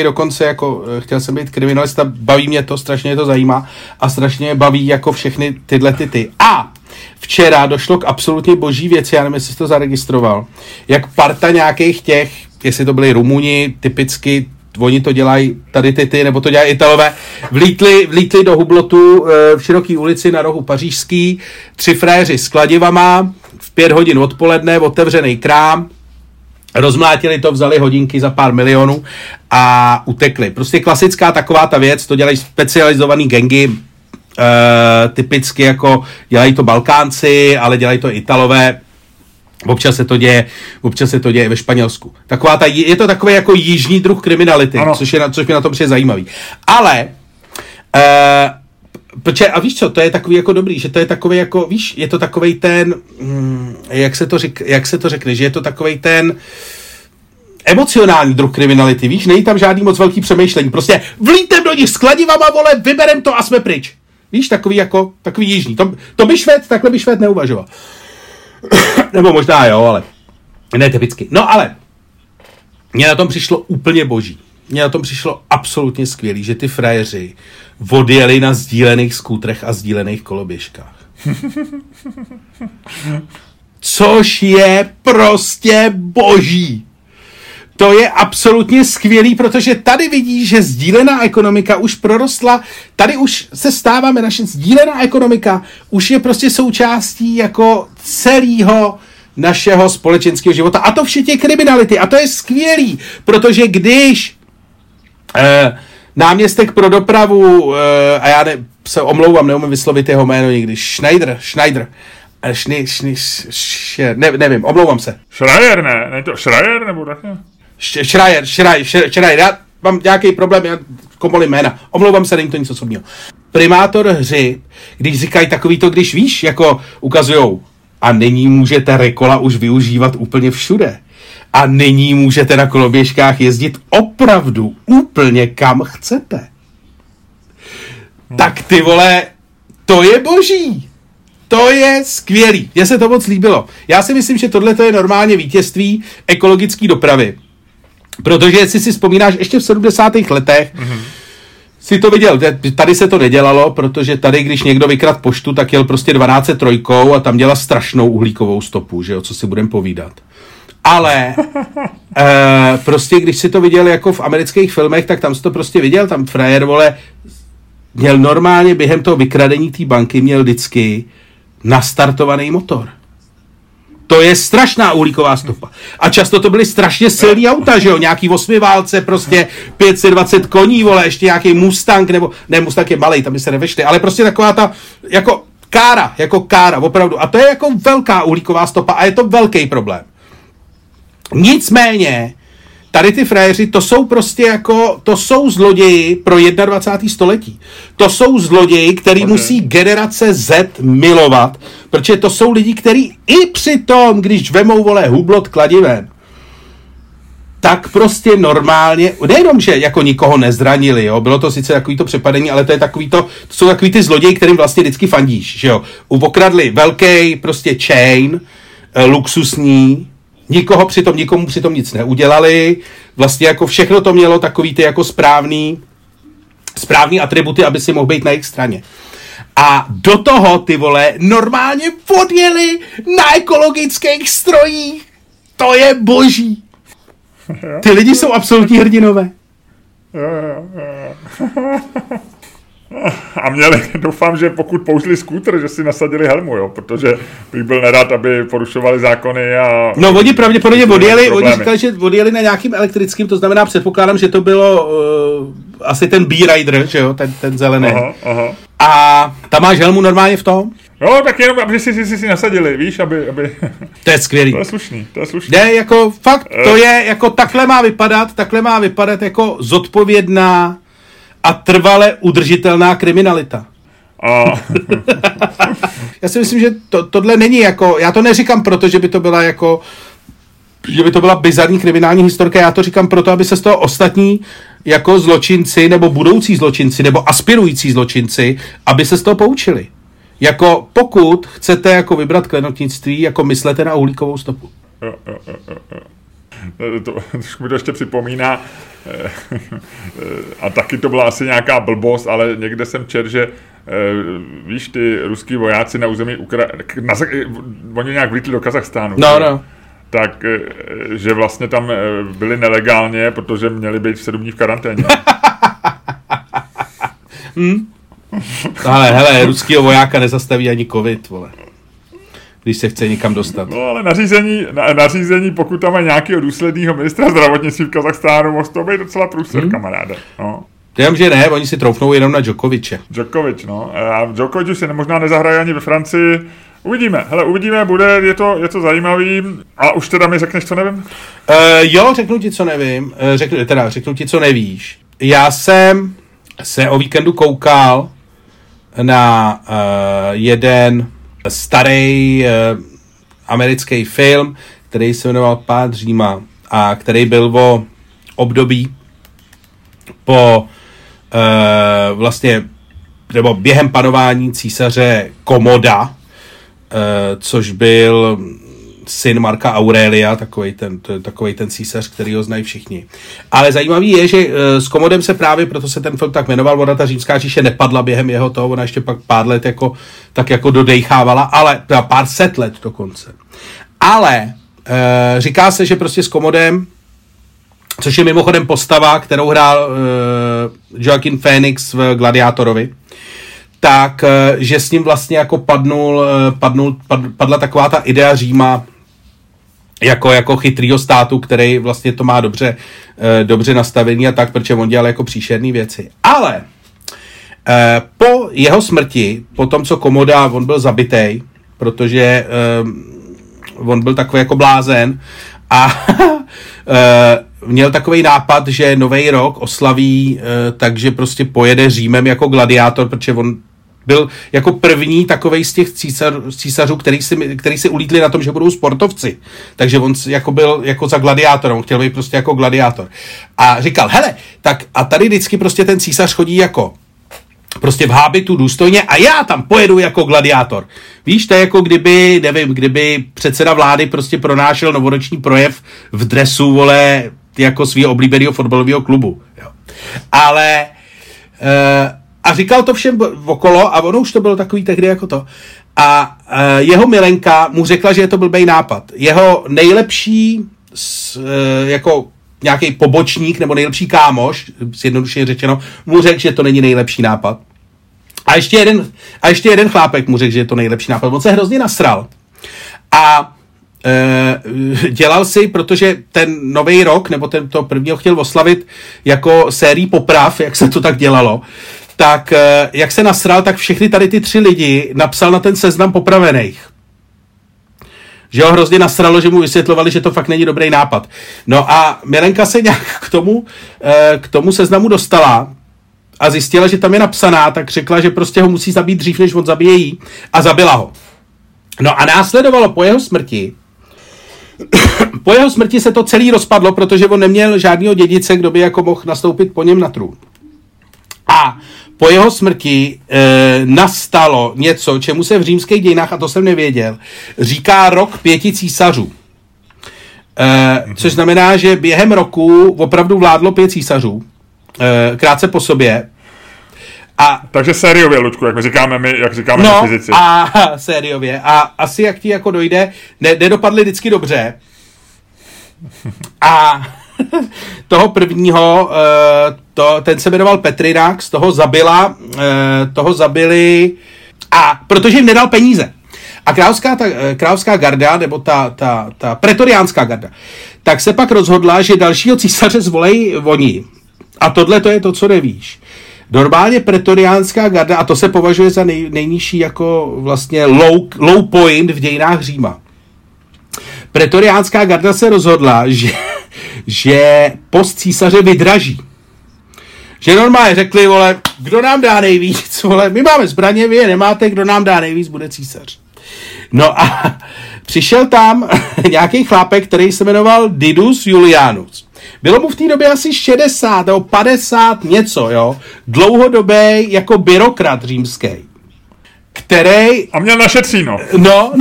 jsem být kriminalista, baví mě to, strašně to zajímá a strašně baví jako všechny tyhle ty. A včera došlo k absolutně boží věci, já nevím, jestli jsi to zaregistroval, jak parta nějakých těch, jestli to byli Rumuni, typicky, oni to dělají tady ty, nebo to dělají Italové, vlítli do hublotu v Široký ulici na rohu Pařížský, 3 frajeři s kladivama, v 5 hodin odpoledne, otevřený krám, rozmlátili to, vzali hodinky za pár milionů a utekli. Prostě klasická taková ta věc, to dělají specializovaný gangy, typicky jako dělají to Balkánci, ale dělají to Italové. Občas se to děje ve Španělsku. Taková ta, je to takový jako jižní druh kriminality, což mi na tom přijde zajímavý. Ale protože, a víš co, to je takový jako dobrý, že to je takový jako, víš, je to takovej ten, jak se to řekne, že je to takovej ten emocionální druh kriminality, víš, není tam žádný moc velký přemýšlení, prostě vlítnem do nich s kladivama, vole, vyberem to a jsme pryč. Víš, takový jako, takový jižní, to by Švéd, takhle by Švéd neuvažoval. Nebo možná jo, ale ne typicky. No ale, mně na tom přišlo úplně boží. Mně na tom přišlo absolutně skvělý, že ty frajeři odjeli na sdílených skútrech a sdílených koloběžkách. Což je prostě boží. To je absolutně skvělý, protože tady vidíš, že sdílená ekonomika už prorostla, tady už se stáváme, naše sdílená ekonomika už je prostě součástí jako celého našeho společenského života. A to včetně kriminality. A to je skvělý, protože když náměstek pro dopravu, a já se omlouvám, neumím vyslovit jeho jméno nikdy, Schreier, já mám nějaký problém, já komolím jména, omlouvám se, není to nic osobního. Primátor hry, když říkají takový to, když víš, jako ukazujou, a nyní můžete rekola už využívat úplně všude. A nyní můžete na koloběžkách jezdit opravdu úplně kam chcete. Tak ty vole, to je boží. To je skvělý. Mně se to moc líbilo. Já si myslím, že tohle je normálně vítězství ekologické dopravy. Protože jestli si vzpomínáš, ještě v 70. letech si to viděl. Tady se to nedělalo, protože tady, když někdo vykradl poštu, tak jel prostě 12 trojkou a tam dělal strašnou uhlíkovou stopu, že jo, co si budem povídat. Ale prostě, když si to viděl jako v amerických filmech, tak tam si to prostě viděl, tam frajer, vole, měl normálně během toho vykradení té banky, měl vždycky nastartovaný motor. To je strašná uhlíková stopa. A často to byly strašně silný auta, že jo, nějaký 8válce, prostě 520 koní, vole, ještě nějaký Mustang, nebo, ne, Mustang je malej, tam by se nevešli, ale prostě taková ta, jako kára, opravdu. A to je jako velká uhlíková stopa a je to velký problém. Nicméně, tady ty frajeři, to jsou prostě jako, to jsou zloději pro 21. století. To jsou zloději, který musí generace Z milovat, protože to jsou lidi, kteří i při tom, když vemou, vole, hublot kladivem, tak prostě normálně, nejenom, že jako nikoho nezranili, jo, bylo to sice takovýto přepadení, ale to je takový to, jsou takový ty zloději, kterým vlastně vždycky fandíš, že jo. Ukradli velký prostě chain, luxusní, nikomu přitom nic neudělali, vlastně jako všechno to mělo takový ty jako správný atributy, aby si mohl být na jejich straně. A do toho, ty vole, normálně odjeli na ekologických strojích. To je boží. Ty lidi jsou absolutní hrdinové. A měli, doufám, že pokud použili skútr, že si nasadili helmu, jo, protože bych byl nerad, aby porušovali zákony a... No oni pravděpodobně odjeli, oni říkali, že odjeli na nějakým elektrickým, to znamená, předpokládám, že to bylo asi ten B-Rider, že jo, ten zelený. Aha. A tam máš helmu normálně v tom? No, tak jenom, aby si nasadili, víš, aby... To je skvělý. To je slušný. Ne, jako fakt, to je, jako takhle má vypadat jako zodpovědná a trvale udržitelná kriminalita. Já si myslím, že tohle není jako, já to neříkám proto, že by to byla jako, že by to byla bizarní kriminální historka, já to říkám proto, aby se z toho ostatní jako zločinci, nebo budoucí zločinci, nebo aspirující zločinci, aby se z toho poučili. Jako pokud chcete jako vybrat klenotnictví, jako myslete na uhlíkovou stopu. Jo. To mi to ještě připomíná, a taky to byla asi nějaká blbost, ale někde jsem četl, že víš, ty ruský vojáci na území oni nějak vlítli do Kazachstánu. No. Tak, že vlastně tam byli nelegálně, protože měli být 7 dní v karanténě. Ale hele, ruskýho vojáka nezastaví ani covid, vole, když se chce někam dostat. No ale nařízení, pokud tam má nějakého důsledného ministra zdravotnictví v Kazachstánu, mohl to být docela průser, kamaráde. No. Jenom, že ne, oni si troufnou jenom na Djokoviče. Djokovič, no. A Djokovič už si možná nezahraje ani ve Francii. Uvidíme, hele, uvidíme, bude, je to zajímavý. A už teda mi řekneš, co nevím? Jo, řeknu ti, co nevím. Řeknu ti, co nevíš. Já jsem se o víkendu koukal na jeden starý americký film, který se jmenoval Pád Říma a který byl o období po vlastně, nebo během panování císaře Komoda, což byl syn Marka Aurelia, takovej ten císař, který ho znají všichni. Ale zajímavý je, že s Komodem se právě, proto se ten film tak jmenoval, ona ta římská říše nepadla během jeho toho, ona ještě pak pár let tak jako dodejchávala, ale pár set let dokonce. Ale říká se, že prostě s Komodem, což je mimochodem postava, kterou hrál Joaquin Phoenix v Gladiátorovi, tak, že s ním vlastně jako padla taková ta idea Říma jako chytrýho státu, který vlastně to má dobře nastavený a tak, protože on dělal jako příšerný věci. Ale po jeho smrti, po tom, co Komoda, on byl zabitej, protože on byl takový jako blázen a měl takový nápad, že Nový rok oslaví, takže prostě pojede Římem jako gladiátor, protože on byl jako první takovej z těch císařů, který si ulítli na tom, že budou sportovci. Takže on jako byl jako za gladiátorem, chtěl být prostě jako gladiátor. A říkal, hele, tak a tady vždycky prostě ten císař chodí jako prostě v hábitu důstojně a já tam pojedu jako gladiátor. Víš, to je jako kdyby předseda vlády prostě pronášel novoroční projev v dresu, vole, jako svýho oblíbeného fotbalového klubu. Jo. Ale a říkal to všem okolo a ono už to bylo takový tehdy jako to. A jeho milenka mu řekla, že je to blbej nápad. Jeho nejlepší jako nějaký pobočník nebo nejlepší kámoš, jednoduše řečeno, mu řekl, že to není nejlepší nápad. A ještě jeden chlápek mu řekl, že je to nejlepší nápad. On se hrozně nasral. A dělal si, protože ten nový rok, nebo ten to prvního chtěl oslavit jako sérii poprav, jak se to tak dělalo, tak jak se nasral, tak všechny tady ty tři lidi napsal na ten seznam popravených. Že ho hrozně nasralo, že mu vysvětlovali, že to fakt není dobrý nápad. No a Milenka se nějak k tomu seznamu dostala a zjistila, že tam je napsaná, tak řekla, že prostě ho musí zabít dřív, než on zabije jí, a zabila ho. No a následovalo po jeho smrti se to celý rozpadlo, protože on neměl žádného dědice, kdo by jako mohl nastoupit po něm na trůn. A po jeho smrti nastalo něco, čemu se v římských dějinách, a to jsem nevěděl, říká rok 5 císařů. Což znamená, že během roku opravdu vládlo 5 císařů, krátce po sobě. A, takže sériově, Luďku, jak říkáme na fyzici. No a sériově. A asi jak ti jako dojde, nedopadly vždycky dobře. A toho prvního, ten se jmenoval Petrinax, toho zabili, a protože jim nedal peníze. A královská garda, nebo ta pretoriánská garda, tak se pak rozhodla, že dalšího císaře zvolej oni. A tohle to je to, co nevíš. Normálně pretoriánská garda, a to se považuje za nejnižší jako vlastně low point v dějinách Říma. Pretoriánská garda se rozhodla, že post císaře vydraží. Že normálně řekli, vole, kdo nám dá nejvíc, vole, my máme zbraně, vy je nemáte, kdo nám dá nejvíc, bude císař. No a přišel tam nějaký chlápek, který se jmenoval Didus Julianus. Bylo mu v té době asi 60 nebo 50 něco, jo. Dlouhodobý jako byrokrat římský, který... A měl našetříno. No,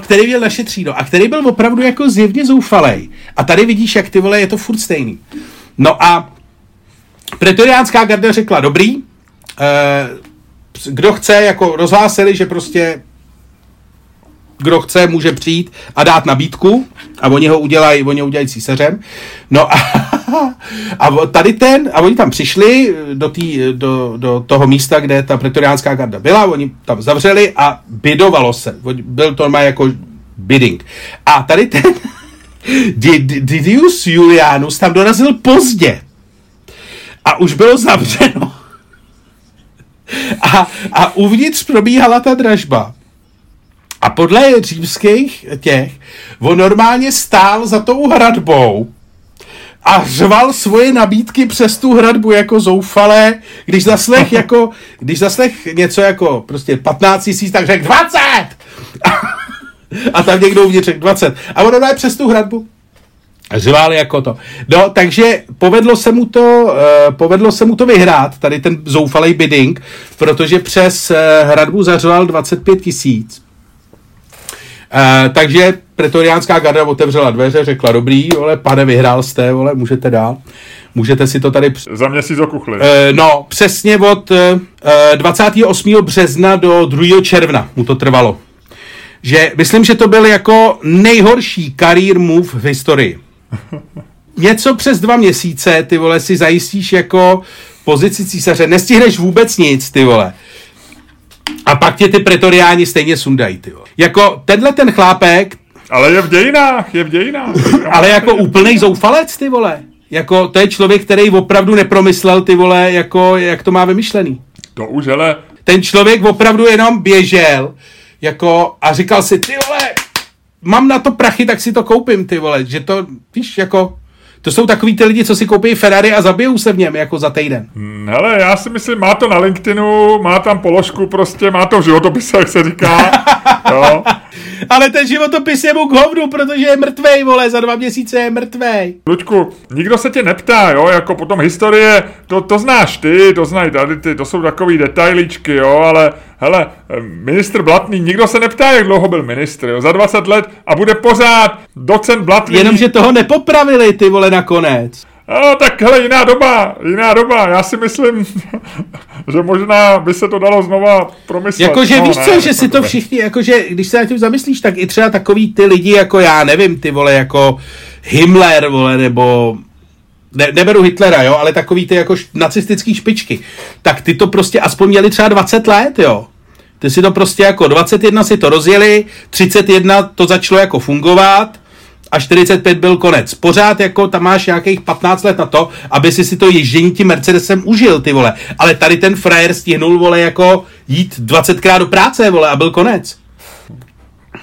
který měl našetříno. A který byl opravdu jako zjevně zoufalej. A tady vidíš, jak ty vole, je to furt stejný. No a pretoriánská garda řekla, dobrý, kdo chce, jako rozhlásili, že prostě kdo chce, může přijít a dát nabídku a oni ho udělají císařem. No a tady ten, a oni tam přišli do toho místa, kde ta pretoriánská garda byla, oni tam zavřeli a bidovalo se. Byl to má jako bidding. A tady ten Didius Julianus tam dorazil pozdě. A a už bylo zavřeno. A uvnitř probíhala ta dražba. A podle římských těch, on normálně stál za tou hradbou a řval svoje nabídky přes tu hradbu jako zoufalé. Když zaslech něco jako prostě 15 000, tak řekl 20! A tam někdo uvnitř řekl 20. A on normálně přes tu hradbu řval jako to. No, takže povedlo se mu to vyhrát, tady ten zoufalej bidding, protože přes hradbu zařval 25 000. Takže pretoriánská garda otevřela dveře, řekla, dobrý, vole, pane, vyhrál jste, vole, můžete dál. Můžete si to tady... Za měsíc okuchli. No, přesně od 28. března do 2. června mu to trvalo. Že, myslím, že to byl jako nejhorší career move v historii. Něco přes 2 měsíce, ty vole, si zajistíš jako pozici císaře. Nestihneš vůbec nic, ty vole. A pak tě ty pretoriáni stejně sundají, ty vole. Jako tenhle ten chlápek... Ale je v dějinách. Ale jako úplnej zoufalec, ty vole. Jako to je člověk, který opravdu nepromyslel, ty vole, jako jak to má vymyšlený. To už, hele. Ten člověk opravdu jenom běžel, jako a říkal si, ty vole, mám na to prachy, tak si to koupím, ty vole. Že to, víš, jako... To jsou takový ty lidi, co si koupí Ferrari a zabijou se v něm jako za týden. Hele, já si myslím, má to na LinkedInu, má tam položku prostě, má to v životopise, jak se říká. Jo. Ale ten životopis je mu k hovnu, protože je mrtvej, vole, za 2 měsíce je mrtvej. Luďku, nikdo se tě neptá, jo, jako potom historie, to znáš ty, to znají tady ty, to jsou takový detailíčky, jo, ale hele, ministr Blatný, nikdo se neptá, jak dlouho byl ministr, jo, za 20 let a bude pořád docent Blatný. Jenomže toho nepopravili, ty vole, nakonec. No, tak hele, jiná doba, já si myslím, že možná by se to dalo znova promyslet. Jakože víš co, že si to všichni, jakože když se na tím zamyslíš, tak i třeba takový ty lidi, jako já nevím, ty vole, jako Himmler, vole, nebo, neberu Hitlera, jo, ale takový ty jako nacistický špičky, tak ty to prostě aspoň měli třeba 20 let, jo. Ty si to prostě jako 21 si to rozjeli, 31 to začalo jako fungovat, a 45 byl konec. Pořád jako tam máš nějakých 15 let na to, aby si to ježdění tím Mercedesem užil, ty vole. Ale tady ten frajer stihnul, vole, jako jít 20krát do práce, vole, a byl konec.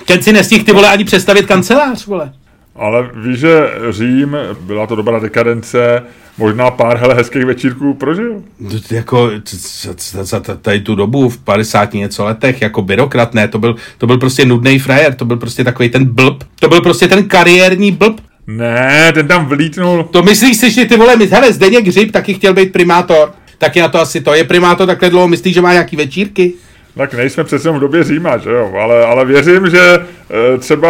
Ten si nestihl, ty vole, ani přestavit kancelář, vole. Ale víš, že Řím, byla to dobrá dekadence, možná pár, hele, hezkých večírků prožil. Jako tady tu dobu v 50 něco letech, jako byrokrat, ne, to byl prostě nudnej frajer, to byl prostě takovej ten blb, to byl prostě ten kariérní blb. Ne, ten tam vlítnul. To myslíš si, že ty vole, hele, Zdeněk Hřib taky chtěl být primátor, taky na to asi to, je primátor takhle dlouho, myslíš, že má nějaký večírky? Tak nejsme přece v době Říma, že jo, ale věřím, že třeba...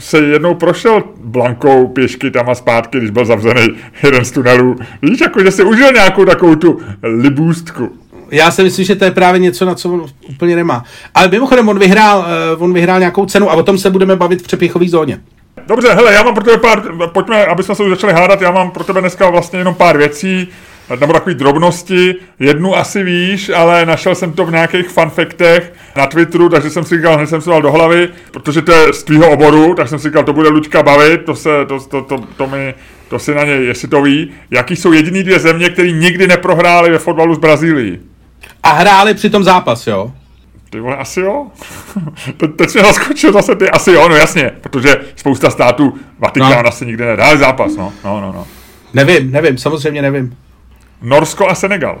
se jednou prošel Blankou pěšky tam a zpátky, když byl zavřený jeden z tunelů. Víš, jako, že si užil nějakou takovou tu libůstku. Já si myslím, že to je právě něco, na co on úplně nemá. Ale mimochodem, on vyhrál nějakou cenu a o tom se budeme bavit v přepěchové zóně. Dobře, hele, já mám pro tebe pojďme, abychom se už začali hádat, já mám pro tebe dneska vlastně jenom pár věcí, nebo takový drobnosti, jednu asi víš, ale našel jsem to v nějakých fanfactech na Twitteru, takže jsem si říkal, hned jsem si dal do hlavy, protože to je z tvýho oboru, tak jsem si říkal, to bude Luďka bavit, to si na něj, jestli to ví. Jaký jsou jediný 2 země, které nikdy neprohrály ve fotbalu s Brazílií? A hráli přitom zápas, jo? Ty vole, asi jo? Teď mě zaskočil zase ty, asi jo, no jasně, protože spousta států Vatikán asi nikdy nehráli zápas, no. Nevím, samozřejmě nevím. Norsko a Senegal?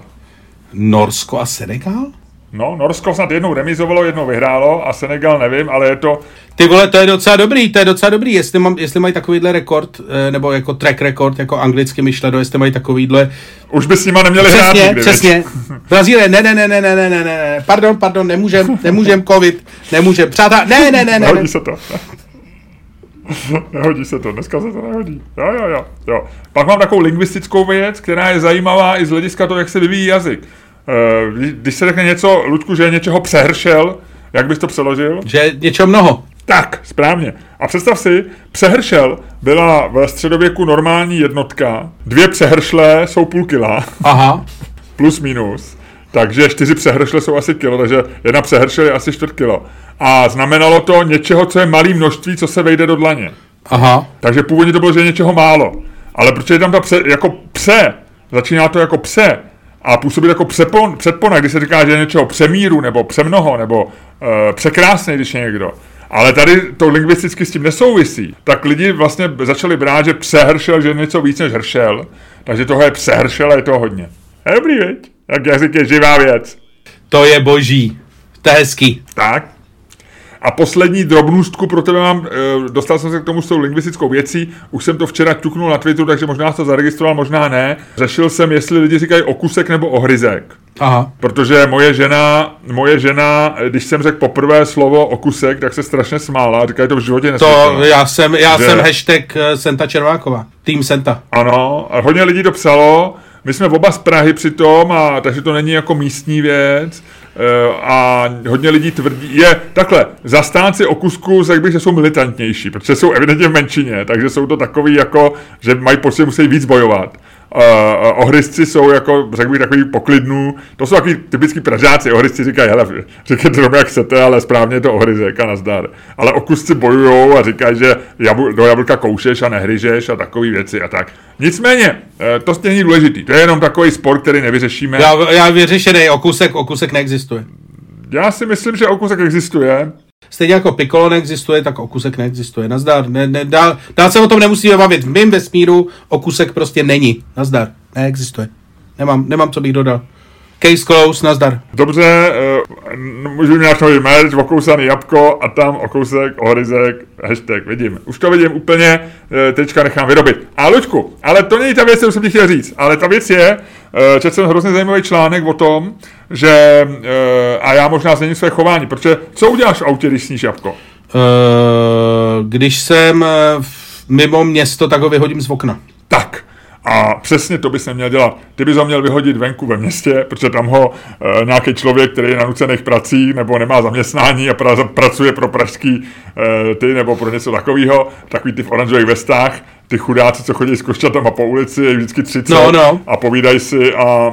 No, Norsko snad jednou remizovalo, jednou vyhrálo a Senegal nevím, ale je to... Ty vole, to je docela dobrý, jestli mají takovýhle rekord, nebo jako track record, jako anglicky myšleno, jestli mají takovýhle... Už by s nima neměli hrát nikdy. Přesně. Brazílie, ne, pardon, nemůžem, covid, nemůžem, přátá, ne. Nehodí se to. Nehodí se to, dneska se to nehodí. Jo. Pak mám takovou lingvistickou věc, která je zajímavá i z hlediska toho, jak se vyvíjí jazyk. Když se řekne něco, Luďku, že něčeho přehršel, jak bys to přeložil? Že něčeho mnoho. Tak, správně. A představ si, přehršel byla ve středověku normální jednotka, 2 přehršle jsou půl kila. Aha. Plus minus. Takže 4 přehršle jsou asi kilo, takže 1 přehršel je asi 4 kilo. A znamenalo to něčeho, co je malý množství, co se vejde do dlaně. Aha. Takže původně to bylo, že je něčeho málo. Ale protože je tam ta jako začíná to jako pře a působí jako předpona, když se říká, že je něčeho přemíru, nebo přemnoho, nebo překrásný, když je někdo. Ale tady to lingvisticky s tím nesouvisí. Tak lidi vlastně začali brát, že přehršel, že je něco víc než hršel, takže toho je přehršel a je toho hodně. Je dobrý, viď? Jak jazyk je živá věc. To je boží. To je hezký. Tak. A poslední drobnůstku pro tebe mám, dostal jsem se k tomu s tou lingvistickou věcí, už jsem to včera ťuknul na Twitteru, takže možná jsi to zaregistroval, možná ne. Řešil jsem, jestli lidi říkají okusek nebo ohryzek. Aha. Protože moje žena, když jsem řekl poprvé slovo okusek, tak se strašně smála, říkají to v životě nesmysl. To já jsem hashtag Senta Červáková, tým Senta. Ano, hodně lidí to psalo, my jsme oba z Prahy přitom, a takže to není jako místní věc. A hodně lidí tvrdí, je takhle, zastánci okusku, řekl bych, že jsou militantnější, protože jsou evidentně v menšině, takže jsou to takový jako, že mají pocit, musí víc bojovat. Ohryzci jsou jako, řekl bych, takový poklidnů, to jsou takový typický Pražáci, ohryzci říkají, hele, říkajte tomu, jak chcete, ale správně je to ohryzek a nazdar. Ale okusci bojujou a říkají, že do jablka koušeš a nehryžeš a takový věci a tak. Nicméně, to není důležitý, to je jenom takový spor, který nevyřešíme. Já vyřešený, okusek neexistuje. Já si myslím, že okusek existuje. Stejně jako pikolo neexistuje, tak okusek neexistuje. Nazdar. Dál se o tom nemusíme bavit. V mým vesmíru okusek prostě není. Nazdar. Neexistuje. Nemám co bych dodal. Case close, nazdar. Dobře, můžu nějak nový merch, okousaný jabko a tam okousek, ohryzek, hashtag, vidím. Už to vidím úplně, teďka nechám vyrobit. A Luďku, ale to není ta věc, kterou jsem ti chtěl říct, ale ta věc je, četl jsem hrozně zajímavý článek o tom, že, a já možná změním své chování, protože co uděláš v autě, když sníš jabko? Když jsem mimo město, tak ho vyhodím z okna. Tak. A přesně to bys neměl dělat. Ty bys ho měl vyhodit venku ve městě, protože tam ho nějaký člověk, který je na nucených prací nebo nemá zaměstnání a pracuje pro pražský ty nebo pro něco takového, takový ty v oranžových vestách, ty chudáci, co chodí s košťatama po ulici, je vždycky 30 a povídají si a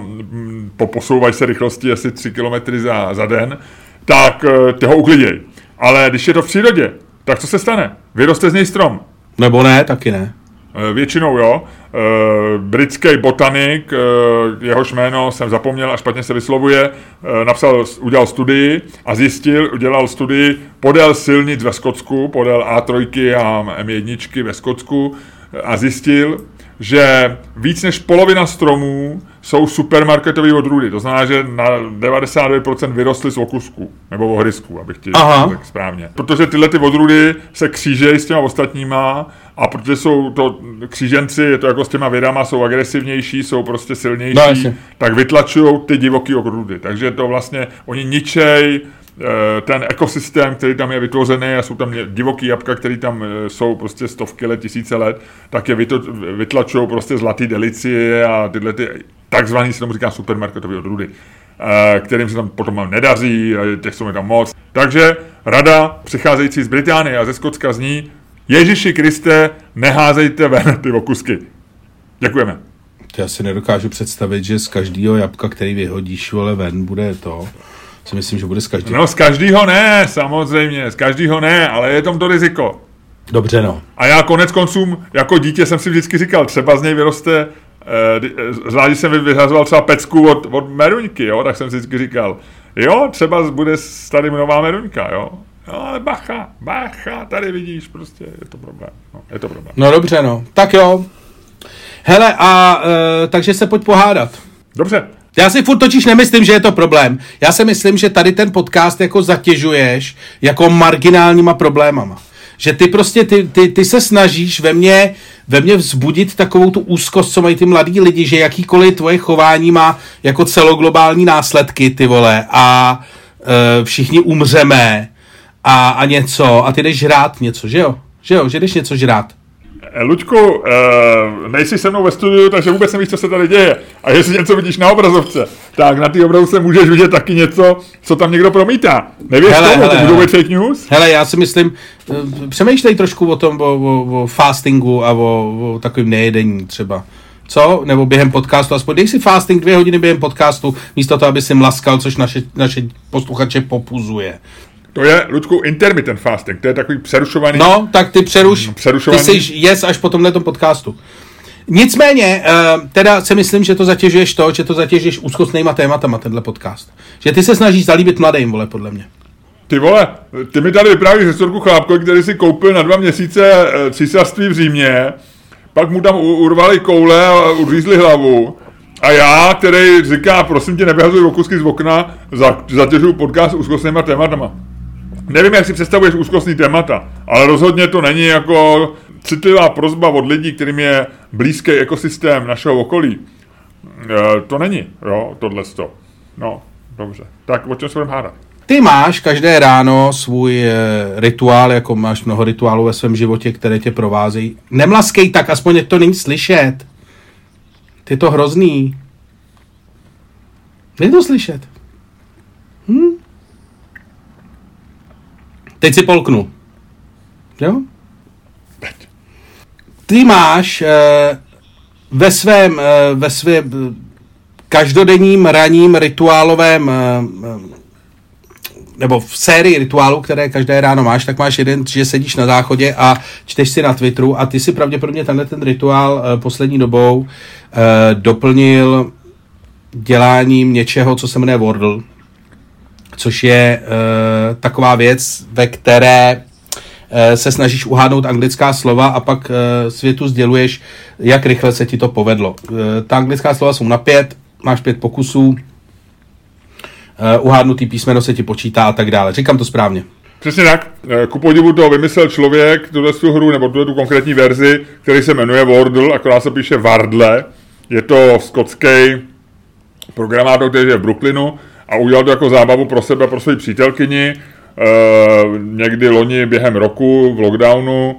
posouvají se rychlostí asi 3 kilometry za den, tak ty ho ukliděj. Ale když je to v přírodě, tak co se stane? Vyroste z něj strom. Nebo ne, taky ne. Většinou jo. Britský botanik, jehož jméno jsem zapomněl a špatně se vyslovuje, udělal studii podél silnic ve Skotsku, podél A3 a M1 ve Skotsku a zjistil, že víc než polovina stromů jsou supermarketové odrůdy. To znamená, že na 99% vyrostly z okusku, nebo ohryzku, abych ti řekl správně. Protože tyhle ty odrůdy se křížejí s těma ostatníma a protože jsou to kříženci, je to jako s těma vědama, jsou agresivnější, jsou prostě silnější, tak vytlačují ty divoký odrůdy. Takže to vlastně, oni ničej ten ekosystém, který tam je vytvořený a jsou tam divoký jabka, který tam jsou prostě stovky let, tisíce let, tak je vytlačují prostě zlatý delicie a tyhle ty takzvaný, se tomu říká supermarketový odrůdy, kterým se tam potom nedaří, těch jsou tam moc. Takže rada přicházející z Británie a ze Skotska zní: Ježiši Kriste, neházejte ven ty okusky. Děkujeme. Já si nedokážu představit, že z každého jabka, který vyhodíš, vole, ven, bude to... Si myslím, že bude z každého. No, z každého ne, samozřejmě, z každého ne, ale je tam to riziko. Dobře, no. A já konec konců, jako dítě jsem si vždycky říkal, třeba z něj vyroste, zvlášť když jsem vyhazoval třeba pecku od meruňky, jo, tak jsem si vždycky říkal, jo, třeba bude tady nová meruňka, jo. No, ale bacha, tady vidíš, prostě je to problém. No, dobře, no, tak jo. Hele, a takže se pojď pohádat. Dobře. Já si furt totiž nemyslím, že je to problém. Já si myslím, že tady ten podcast jako zatěžuješ jako marginálníma problémama. Že ty prostě, ty se snažíš ve mně vzbudit takovou tu úzkost, co mají ty mladí lidi, že jakýkoliv tvoje chování má jako celoglobální následky, ty vole, a všichni umřeme a něco, a ty jdeš žrát něco, že jo? Že jdeš něco žrát. Luďku, nejsi se mnou ve studiu, takže vůbec nevíš, co se tady děje. A jestli něco vidíš na obrazovce, tak na té obrazovce můžeš vidět taky něco, co tam někdo promítá. Nevěř tomu, to budou být fake news? Hele, já si myslím, přemýšlej trošku o tom, o fastingu a o takovým nejedení třeba. Co? Nebo během podcastu, aspoň dej si fasting 2 hodiny během podcastu, místo toho, aby si mlaskal, což naše posluchače popuzuje. To je, Ludku, intermittent fasting, to je takový přerušovaný... No, tak ty přerušovaný... Ty jsi yes až po tomhletom podcastu. Nicméně, teda si myslím, že to zatěžuješ úzkostnýma tématama, tenhle podcast. Že ty se snažíš zalíbit mladým, vole, podle mě. Ty vole, ty mi tady vyprávíš historku chlápkovi, který si koupil na 2 měsíce císařství v Římě, pak mu tam urvali koule a uřízli hlavu. A já, který říká, prosím tě, nevyhazuj okusky z okna, zatěžuju podcast úzkostnýma tématama. Nevím, jak si představuješ úzkostný témata, ale rozhodně to není jako citlivá prosba od lidí, kterým je blízký ekosystém našeho okolí. To není, jo, tohleto. No, dobře. Tak o čem se budeme hádat? Ty máš každé ráno svůj rituál, jako máš mnoho rituálů ve svém životě, které tě provázejí. Nemlaskej tak, aspoň jak to není slyšet. Ty to hrozný. Není to slyšet. Hm? Teď si polknu. Jo? Ty máš ve svém každodenním ranním rituálovém nebo v sérii rituálů, které každé ráno máš, tak máš jeden, že sedíš na záchodě a čteš si na Twitteru a ty si pravděpodobně tenhle ten rituál poslední dobou doplnil děláním něčeho, co se jmenuje Wardle, což je taková věc, ve které se snažíš uhádnout anglická slova a pak světu sděluješ, jak rychle se ti to povedlo. Ta anglická slova jsou na 5, máš 5 pokusů, uhádnutý písmeno se ti počítá a tak dále. Říkám to správně. Přesně tak. Ku podivu to vymyslel člověk, tuto hru, nebo tuto konkrétní verzi, který se jmenuje Wordle, akorát se píše Wardle. Je to skotský programátor, který je v Brooklynu a udělal to jako zábavu pro sebe a pro své přítelkyni. Někdy loni během roku v lockdownu.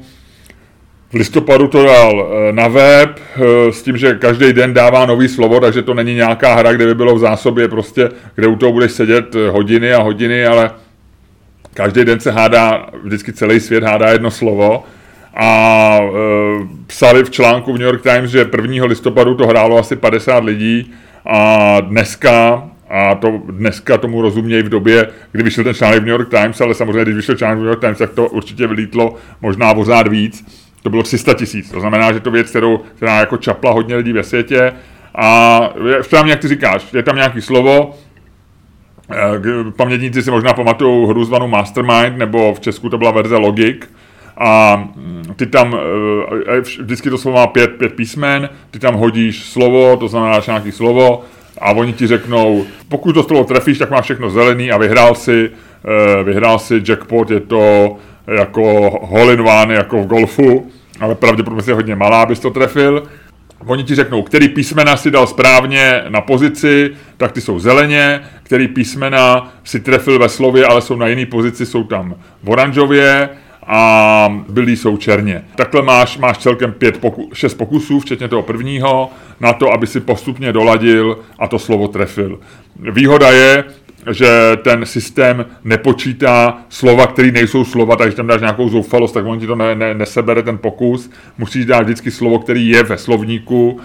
V listopadu to dal na web s tím, že každý den dává nový slovo, takže to není nějaká hra, kde by bylo v zásobě prostě, kde u toho budeš sedět hodiny a hodiny, ale každý den se hádá, vždycky celý svět hádá jedno slovo a psali v článku v New York Times, že 1. listopadu to hrálo asi 50 lidí a dneska tomu rozumějí v době, kdy vyšel ten článek v New York Times, ale samozřejmě, když vyšel článek v New York Times, tak to určitě vylítlo možná pořád víc. To bylo 300 000, to znamená, že to věc, která jako čapla hodně lidí ve světě a tam, jak ty říkáš, je tam nějaký slovo, pamětníci si možná pamatujou hru zvanou Mastermind, nebo v Česku to byla verze Logik a ty tam, vždycky to slovo má 5 písmen, ty tam hodíš slovo, to znamená nějaký slovo a oni ti řeknou, pokud to slovo trefíš, tak máš všechno zelený a vyhrál si jackpot, je to jako hole-in-one, jako v golfu, ale pravděpodobně je hodně malá, abys to trefil. Oni ti řeknou, který písmena si dal správně na pozici, tak ty jsou zeleně, který písmena si trefil ve slově, ale jsou na jiný pozici, jsou tam v oranžově a bylí jsou černě. Takhle máš celkem 6 pokusů, včetně toho prvního, na to, aby si postupně doladil a to slovo trefil. Výhoda je, že ten systém nepočítá slova, které nejsou slova, takže tam dáš nějakou zoufalost, tak on ti to nesebere ten pokus. Musíš dát vždycky slovo, který je ve slovníku.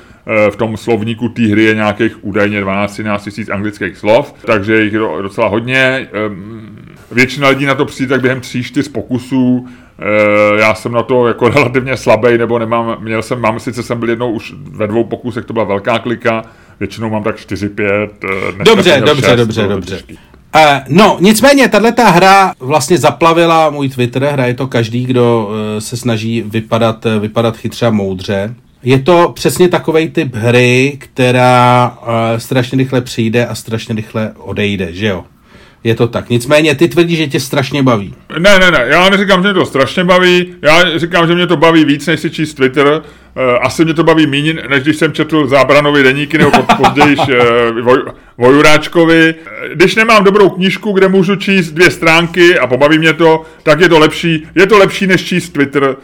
V tom slovníku té hry je nějakých údajně 12-13 000 anglických slov, takže jich je docela hodně. Většina lidí na to přijde tak během 3-4 pokusů. Já jsem na to jako relativně slabý, nebo jsem byl jednou už ve 2 pokusech, to byla velká klika, většinou mám tak 4-5. Dobře. No, nicméně, tato hra vlastně zaplavila můj Twitter, hraje to každý, kdo se snaží vypadat chytře a moudře. Je to přesně takovej typ hry, která strašně rychle přijde a strašně rychle odejde, že jo? Je to tak. Nicméně, ty tvrdíš, že tě strašně baví. Ne, já neříkám, že mě to strašně baví, já říkám, že mě to baví víc, než si číst Twitter. Asi mě to baví míň, než když jsem četl Zábranovi deníky, nebo později Vojuráčkovi. Když nemám dobrou knížku, kde můžu číst 2 stránky a pobaví mě to, tak je to lepší. Je to lepší, než číst Twitter,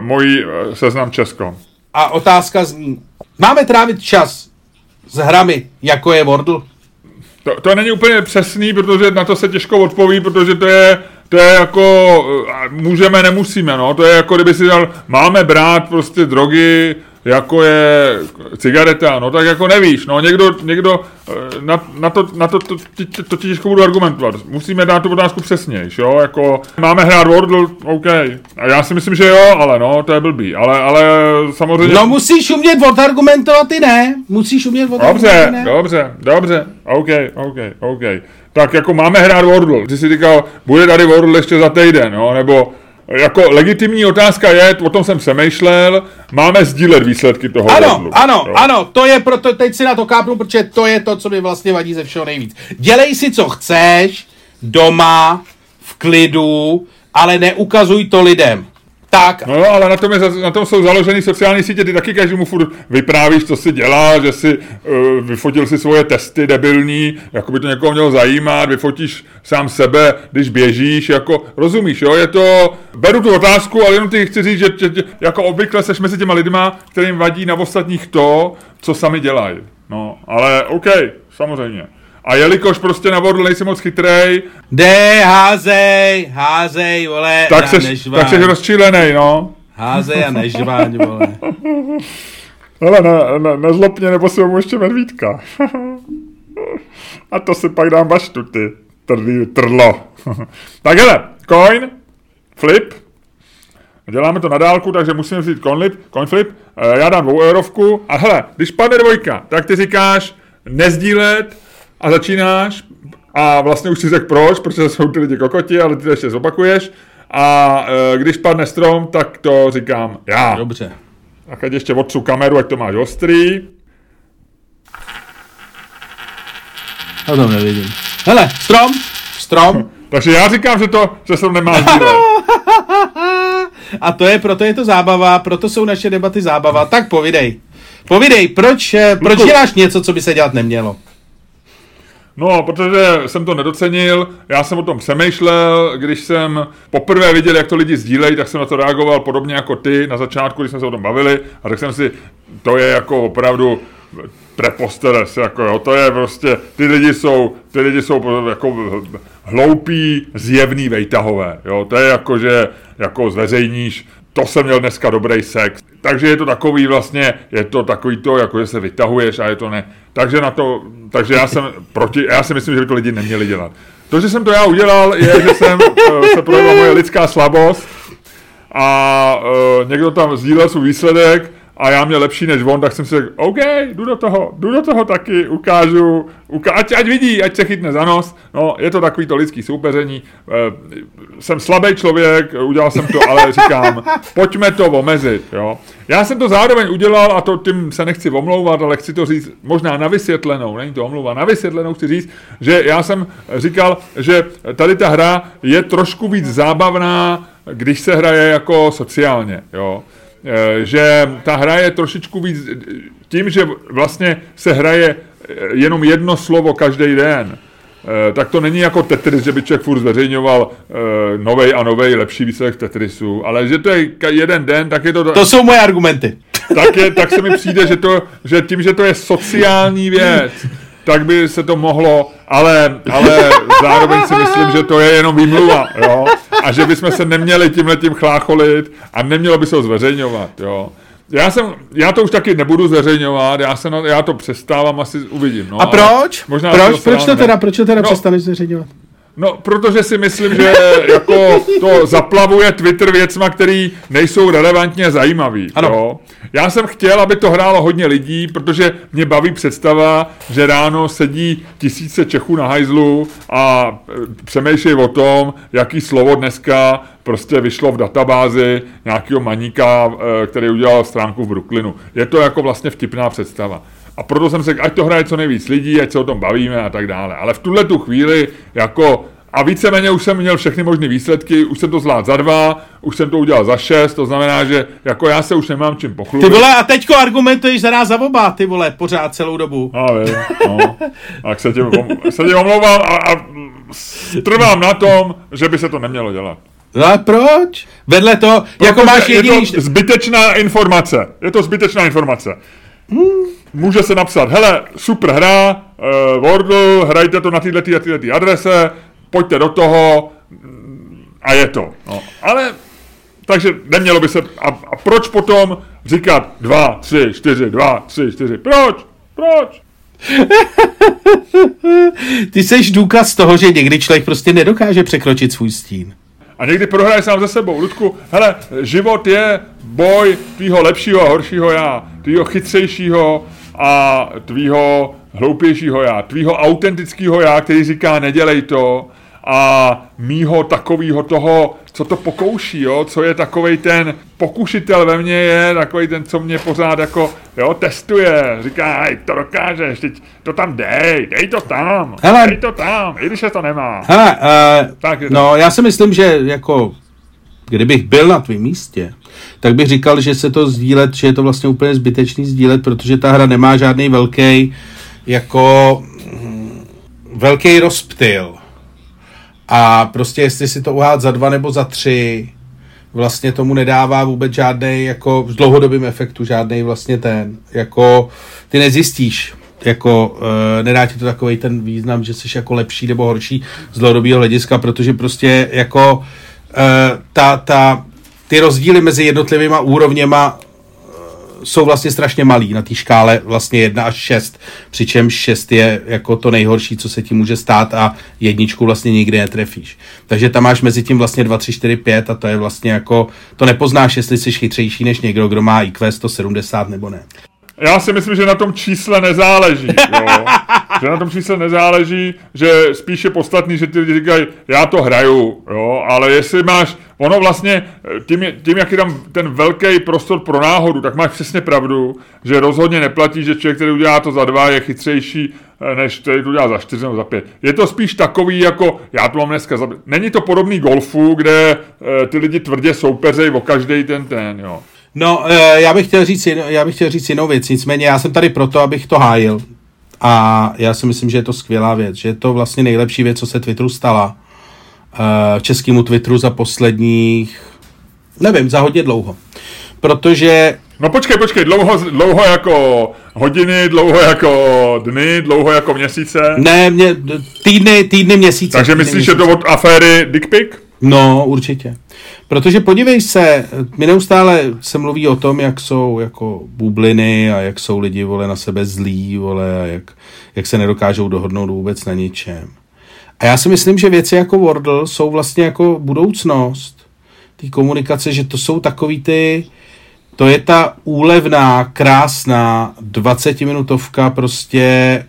můj seznam Česko. A otázka zní, máme trávit čas s hrami, jako je Wordle? To není úplně přesný, protože na to se těžko odpoví, protože to je jako můžeme, nemusíme, no. To je jako, kdyby si dal, máme brát prostě drogy, jako je cigareta, no tak jako nevíš, no někdo na to ti těžko budu argumentovat. Musíme dát tu otázku přesnějš, jo, jako máme hrát Wordle, OK. A já si myslím, že jo, ale no, to je blbý, ale samozřejmě... No musíš umět odargumentovat i ne, Dobře, OK. Tak jako máme hrát Wordle, ty si říkal, bude tady Wordle ještě za týden, no, nebo... Jako legitimní otázka je, o tom jsem přemýšlel, máme sdílet výsledky toho Wordlu. Ano, to je proto, teď si na to kápnu, protože to je to, co mi vlastně vadí ze všeho nejvíc. Dělej si, co chceš, doma, v klidu, ale neukazuj to lidem. Tak. No ale na tom jsou založeny sociální sítě, ty taky každému furt vyprávíš, co si dělá, že si vyfotil si svoje testy debilní, jako by to někoho mělo zajímat, vyfotíš sám sebe, když běžíš, jako rozumíš, jo, je to, beru tu otázku, ale jenom ti chci říct, že jako obvykle seš mezi těma lidma, kterým vadí na ostatních to, co sami dělají, no, ale OK, samozřejmě. A jelikož prostě na Wordle nejsi moc chytrej... Dej, házej, vole, tak seš rozčílenej, no. Házej a nežváň, vole. Hele, nezlop mě, nebo si mu ještě medvídka. A to si pak dám baštu, ty trdlo. Tak hele, coin, flip. Děláme to na dálku, takže musíme vzít coin flip. Já dám 2 eurovku. A hele, když padne 2, tak ty říkáš nezdílet... A začínáš a vlastně už si řekl proč, protože jsou ty lidi kokoti, ale ty to ještě zopakuješ. A když padne strom, tak to říkám já. Dobře. Tak ať ještě otřu kameru, ať to máš ostrý. Já to nevidím. Hele, strom. Takže já říkám, že strom nemáš dílet. A to je, proto je to zábava, proto jsou naše debaty zábava. Tak povidej, proč děláš něco, co by se dělat nemělo? No, protože jsem to nedocenil, já jsem o tom přemýšlel, když jsem poprvé viděl, jak to lidi sdílejí, tak jsem na to reagoval podobně jako ty na začátku, když jsme se o tom bavili a řekl jsem si, to je jako opravdu preposteres, jako jo, to je prostě, ty lidi jsou jako hloupí, zjevný vejtahové, jo, to je jako, že jako zveřejníš, to jsem měl dneska dobrý sex. Takže je to takový vlastně, je to takový to, jako že se vytahuješ a je to ne. Takže já jsem proti, já si myslím, že by to lidi neměli dělat. To, že jsem to já udělal, je, že jsem se projevila moje lidská slabost a někdo tam sdílel svůj výsledek a já měl lepší než on, tak jsem si řekl, OK, jdu do toho taky, ukážu, ať vidí, ať se chytne za nos. No, je to takový to lidský soupeření. Jsem slabý člověk, udělal jsem to, ale říkám, pojďme to omezit, jo. Já jsem to zároveň udělal, a to tím se nechci omlouvat, ale chci to říct možná na vysvětlenou, není to omlouva, na vysvětlenou chci říct, že já jsem říkal, že tady ta hra je trošku víc zábavná, když se hraje jako sociálně, jo. Že ta hra je trošičku víc tím, že vlastně se hraje jenom jedno slovo každý den, tak to není jako Tetris, že by člověk furt zveřejňoval novej lepší výsledek v Tetrisu, ale že to je jeden den, tak je to... To jsou moje argumenty. Tak se mi přijde, že tím, že to je sociální věc, tak by se to mohlo, ale zároveň si myslím, že to je jenom výmluva, jo. A že bychom se neměli tímhletím chlácholit a nemělo by se ho zveřejňovat, jo. Já to už taky nebudu zveřejňovat, já to přestávám, asi uvidím, no. A proč? Proč to přestaneš zveřejňovat? No, protože si myslím, že jako to zaplavuje Twitter věcma, který nejsou relevantně zajímavý. Ano. Jo? Já jsem chtěl, aby to hrálo hodně lidí, protože mě baví představa, že ráno sedí tisíce Čechů na hajzlu a přemýšlej o tom, jaký slovo dneska prostě vyšlo v databázi nějakého maníka, který udělal stránku v Brooklynu. Je to jako vlastně vtipná představa. A proto jsem se řekl, ať to hraje co nejvíc lidí, ať se o tom bavíme a tak dále. Ale v tuhle tu chvíli, jako, a víceméně už jsem měl všechny možné výsledky, už jsem to zvládl za 2, už jsem to udělal za 6, to znamená, že jako já se už nemám čím pochlubit. Ty vole, a teďko argumentuješ za nás za oba, ty vole, pořád celou dobu. No. Tak se tě omlouvám a trvám na tom, že by se to nemělo dělat. No a proč? Vedle toho, jako máš jediný... Je to zbytečná informace. Může se napsat, hele, super hra, Wordle, hrajte to na tyhle adrese, pojďte do toho a je to. No. Ale Takže nemělo by se... A proč potom říkat 2, 3, 4, 2, 3, 4? Proč? Proč? Ty seš důkaz toho, že někdy člověk prostě nedokáže překročit svůj stín. A někdy prohraje sám ze sebou. Ludku, hele, život je boj tvýho lepšího a horšího já, tvýho chytřejšího a tvýho hloupějšího já, tvýho autentického já, který říká nedělej to, a mýho takovýho toho, co to pokouší, jo? Co je takovej ten pokušitel ve mně, je takovej ten, co mě pořád jako, jo, testuje, říká, hej, to dokážeš, teď to tam dej to tam, hele, dej to tam, i když se to nemá. Hele, tak. Já si myslím, že jako, kdybych byl na tvém místě, tak bych říkal, že se to sdílet, že je to vlastně úplně zbytečný sdílet, protože ta hra nemá žádný velký rozptyl. A prostě jestli si to uhád za 2 nebo za 3, vlastně tomu nedává vůbec žádnej, jako v dlouhodobém efektu žádnej vlastně ten, jako ty nezjistíš, jako nedá ti to takovej ten význam, že jsi jako lepší nebo horší z dlouhodobého hlediska, protože prostě jako ty rozdíly mezi jednotlivýma úrovněma jsou vlastně strašně malý na té škále vlastně 1 až 6, přičemž 6 je jako to nejhorší, co se ti může stát a 1 vlastně nikdy netrefíš. Takže tam máš mezi tím vlastně 2, 3, 4, 5 a to je vlastně jako, to nepoznáš, jestli jsi chytřejší než někdo, kdo má IQ 170 nebo ne. Já si myslím, že na tom čísle nezáleží, jo. Že na tom čísle nezáleží, že spíš je podstatný, že ty lidi říkají, já to hraju, jo, ale jestli máš, ono vlastně, tím jak je tam ten velký prostor pro náhodu, tak máš přesně pravdu, že rozhodně neplatí, že člověk, který udělá to za 2, je chytřejší, než který to udělá za 4 nebo za 5. Je to spíš takový, jako já to mám dneska za... Není to podobný golfu, kde ty lidi tvrdě soupeřejí o každej ten, jo. No, já bych chtěl říct jinou věc, nicméně já jsem tady proto, abych to hájil. A já si myslím, že je to skvělá věc, že je to vlastně nejlepší věc, co se Twitteru stala. Českému Twitteru za posledních, nevím, za hodně dlouho. Protože... No počkej, dlouho jako hodiny, dlouho jako dny, dlouho jako měsíce. Ne, týdny, měsíce. Takže myslíš, že to od aféry Dick Pic? No, určitě. Protože podívej se, mi neustále se mluví o tom, jak jsou jako bubliny a jak jsou lidi, vole, na sebe zlí, vole, a jak se nedokážou dohodnout vůbec na ničem. A já si myslím, že věci jako Wordle jsou vlastně jako budoucnost té komunikace, že to jsou takový ty, to je ta úlevná, krásná 20-minutovka prostě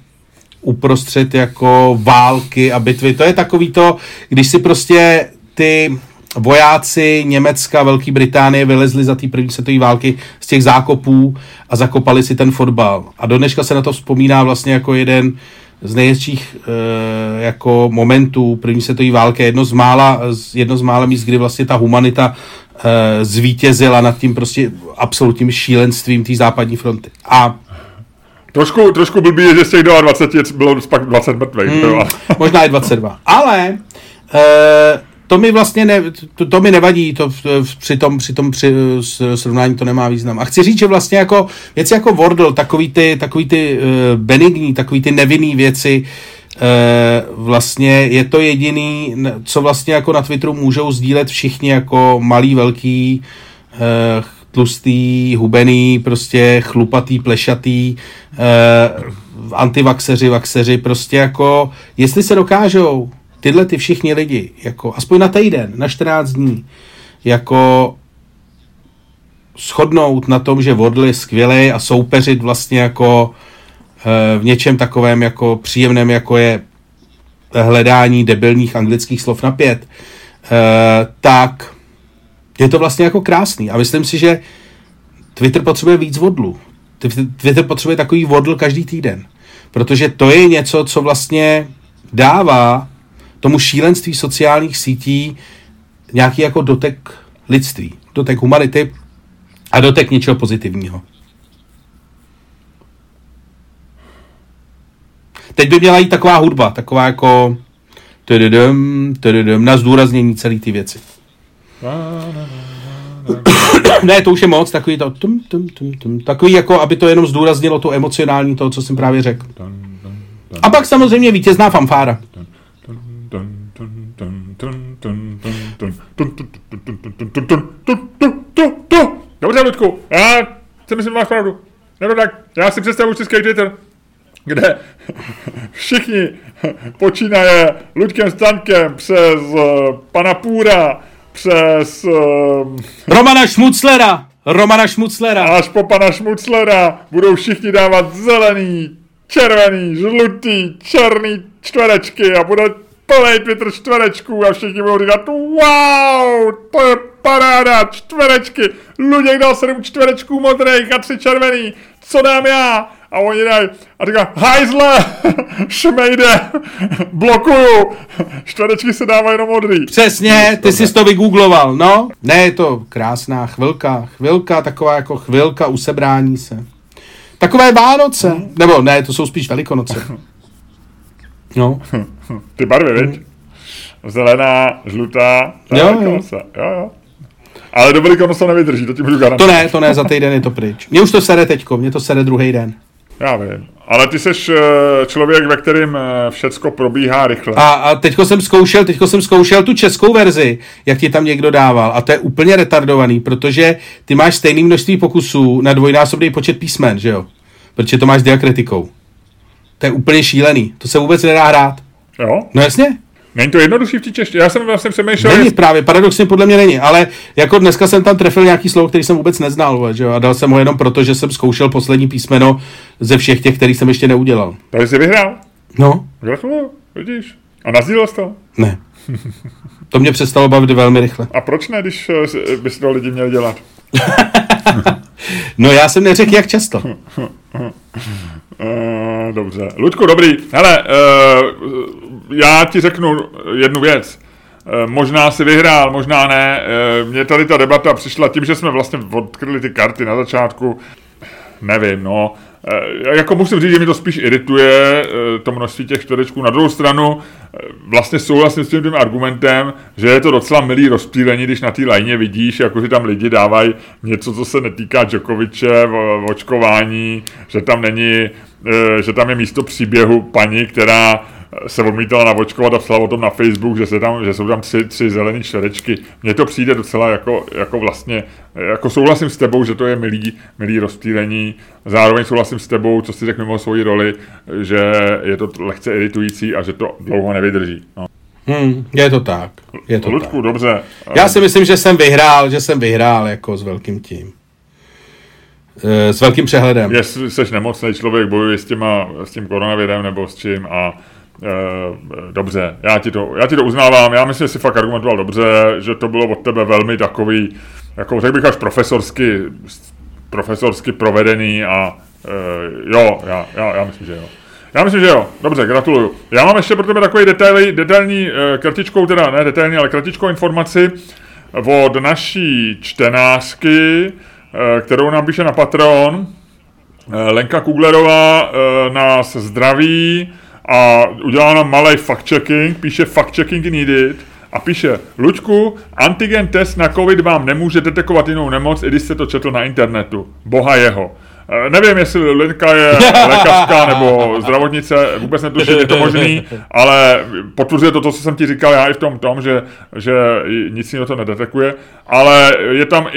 uprostřed jako války a bitvy. To je takový to, když si prostě ty vojáci Německa, Velké Británie vylezli za té první světové války z těch zákopů a zakopali si ten fotbal. A dodneška se na to vzpomíná vlastně jako jeden z nejhezčích jako momentů první světové války, jedno z mála míst, kdy vlastně ta humanita zvítězila nad tím prostě absolutním šílenstvím té západní fronty. A trošku blbý je, že z těch 22 bylo pak 20 mrtvých. Možná i 22. Ale to mi vlastně to mi nevadí, to při srovnání to nemá význam. A chci říct, že vlastně jako věci jako Wordle, takový ty benigní, takový ty nevinný věci, vlastně je to jediný, co vlastně jako na Twitteru můžou sdílet všichni jako malý, velký, tlustý, hubený, prostě chlupatý, plešatý, antivaxeři, vaxeři, prostě jako, jestli se dokážou tyhle ty všichni lidi, jako aspoň na týden, na 14 dní, jako shodnout na tom, že Wordle je skvělej a soupeřit vlastně jako v něčem takovém jako příjemném, jako je hledání debilních anglických slov na 5, tak je to vlastně jako krásný. A myslím si, že Twitter potřebuje víc Wordlu. Twitter potřebuje takový Wordle každý týden. Protože to je něco, co vlastně dává tomu šílenství sociálních sítí nějaký jako dotek lidství, dotek humanity a dotek něčeho pozitivního. Teď by měla jít taková hudba, taková jako na zdůraznění celý ty věci. Ne, to už je moc, takový to takový jako, aby to jenom zdůraznilo tu emocionální toho, co jsem právě řekl. A pak samozřejmě vítězná fanfára. Dobře, Ludku, já si myslím, máš pravdu. Nebo tak, já si představuji český Twitter, kde všichni počínaje Luďkem Staňkem přes pana Půra, přes Romana Šmuclera. Až po pana Šmuclera budou všichni dávat zelený, červený, žlutý, černý čtverečky a bude plnej Twitter čtverečků a všichni budou říkat wow, to je paráda, čtverečky, Luděk dal 7 čtverečků modrejch a 3 červený, co dám já? A oni dají a říká, hajzle, šmejde, blokuju, čtverečky se dávají jenom modrý. Přesně, ty jsi to vygoogloval, no. Ne, je to krásná chvilka, taková jako chvilka usebrání se. Takové Vánoce, nebo ne, to jsou spíš Velikonoce. No. Ty barvy, viď? Zelená, žlutá, Velikonoce, jo. Ale do Velikonoce to nevydrží, to ti budu garantovat. To ne, za týden je to pryč. Mě už to sere teďko, mě to sere druhý den. Já vím, ale ty seš člověk, ve kterým všecko probíhá rychle. A teďko jsem zkoušel tu českou verzi, jak ti tam někdo dával. A to je úplně retardovaný, protože ty máš stejný množství pokusů na dvojnásobný počet písmen, že jo? Protože to máš s diakritikou. To je úplně šílený, to se vůbec nedá hrát. Jo? No jasně. Není to jednodušší v té češtině? Já jsem vlastně přemýšlel... Není právě, paradoxně podle mě není, ale jako dneska jsem tam trefil nějaký slovo, který jsem vůbec neznal, že jo? A dal jsem ho jenom proto, že jsem zkoušel poslední písmeno ze všech těch, který jsem ještě neudělal. Takže jsi vyhrál? No. Gratuluju, vidíš. A nazdílel jsi to? Ne. To mě přestalo bavit velmi rychle. A proč ne, když by si to lidi měli dělat? No já jsem neřekl, jak často. Dobře. Ludku, dobrý. Hele, já ti řeknu jednu věc. Možná si vyhrál, možná ne. Mně tady ta debata přišla tím, že jsme vlastně odkryli ty karty na začátku. Nevím, no. Jako musím říct, že mi to spíš irituje, to množství těch čtverečků. Na druhou stranu vlastně souhlasím s tím argumentem, že je to docela milý rozptýlení, když na té lajně vidíš, jako že tam lidi dávají něco, co se netýká Djokoviče, očkování, že tam je místo příběhu paní, která se odmítala navočkovat a psala o tom na Facebook, že jsou tam tři zelený čtverečky. Mně to přijde docela jako vlastně, jako souhlasím s tebou, že to je milý rozptýlení. Zároveň souhlasím s tebou, co jsi řekl mimo svoji roli, že je to lehce iritující a že to dlouho nevydrží. No. Je to tak. Ludku, dobře. Já si myslím, že jsem vyhrál jako s velkým tím. S velkým přehledem. Jestli jsi nemocný člověk, bojuje s tím koronavirem nebo s čím a dobře, já ti to uznávám, já myslím, že jsi fakt argumentoval dobře, že to bylo od tebe velmi takový, jako řekl bych až profesorsky provedený a já myslím, že jo. Já myslím, že jo, dobře, gratuluju. Já mám ještě pro tebe takový detailní kratičkou, teda ne detailní, ale kratičkou informaci od naší čtenářky, kterou nám píše na Patreon. Lenka Kuglerová nás zdraví a udělá nám malej fact-checking, píše fact-checking needed a píše Luďku, antigen test na covid vám nemůže detekovat jinou nemoc, i když jste to četl na internetu. Boha jeho. Nevím, jestli Lenka je lékařka nebo zdravotnice, vůbec netuším, je to možný, ale potvrzuje to, co jsem ti říkal já i v tom, že nic jiného to nedetekuje, ale je tam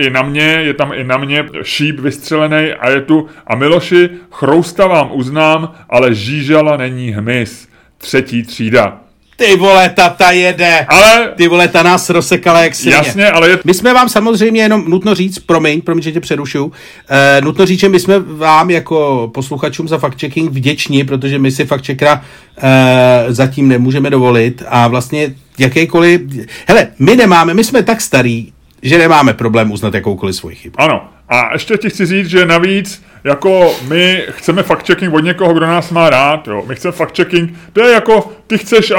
i na mě šíp vystřelený a je tu a Miloši, chrousta vám uznám, ale žížala není hmyz, 3. třída. Ty vole, tata jede. Ale... Ty vole, ta nás rozsekala jak svině. Jasně, ale... My jsme vám samozřejmě jenom, nutno říct, promiň, že tě přerušuju, nutno říct, že my jsme vám jako posluchačům za fact-checking vděční, protože my si fact-checkera zatím nemůžeme dovolit a vlastně jakýkoliv... Hele, my jsme tak starý, že nemáme problém uznat jakoukoliv svoji chybu. Ano. A ještě ti chci říct, že navíc, jako my chceme fact-checking od někoho, kdo nás má rád, jo. My chceme fact-checking, to je jako, ty chceš,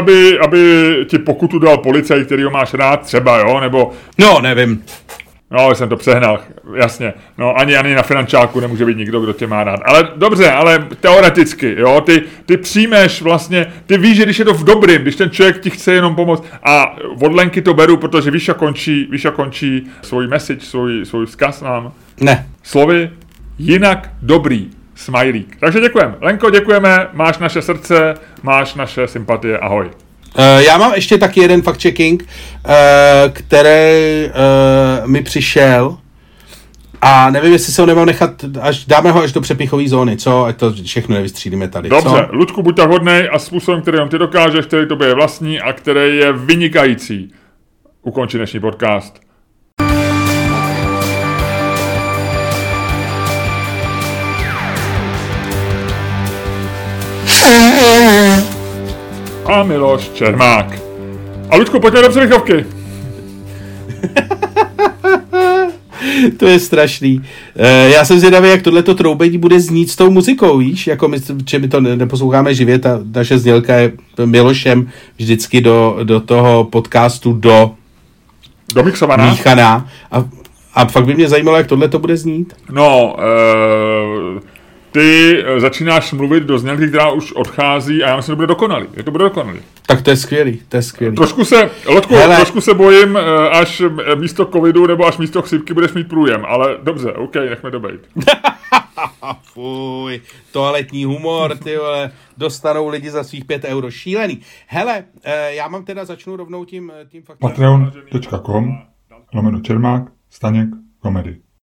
aby ti pokutu dal policaj, kterýho máš rád, třeba, jo, nebo... No, nevím. No, jsem to přehnal, jasně. No, ani na finančáku nemůže být nikdo, kdo tě má rád. Ale dobře, ale teoreticky, jo, ty přijmeš vlastně, ty víš, že když je to v dobrým, když ten člověk ti chce jenom pomoct a od Lenky to beru, protože víš, jak končí svůj message, svůj vzkaz nám. Ne. Slovy jinak dobrý, smajlík. Takže děkujeme. Lenko, děkujeme, máš naše srdce, máš naše sympatie, ahoj. Já mám ještě taky jeden fact-checking, který mi přišel a nevím, jestli se ho nemám nechat, až dáme ho až do přepichové zóny, co? Ať to všechno nevystřídíme tady, dobře, co? Ludku, buď tak hodnej a způsobem, který ty dokážeš, který tobě je vlastní a který je vynikající. Ukončí dnešní podcast. A Miloš Čermák. A Ludku, pojďme do přerychovky. To je strašný. Já jsem zvědavý, jak tohleto troubení bude znít s tou muzikou, víš? Jako my, že my to neposloucháme živě, ta naše znělka je Milošem vždycky do toho podcastu domixovaná. Míchaná. A fakt by mě zajímalo, jak tohleto bude znít. No, ty začínáš mluvit do znělky, která už odchází a já myslím, že to bude dokonalý. Je to bude dokonalý. Tak to je skvělý, to je skvělý. Trošku se bojím, až místo covidu nebo až místo chřipky budeš mít průjem, ale dobře, OK, nechme to bejt. Fuj, toaletní humor, ty vole, dostanou lidi za svých 5 euro, šílený. Hele, já mám teda, začnu rovnou tím faktem. Patreon.com/Čermák Staněk Comedy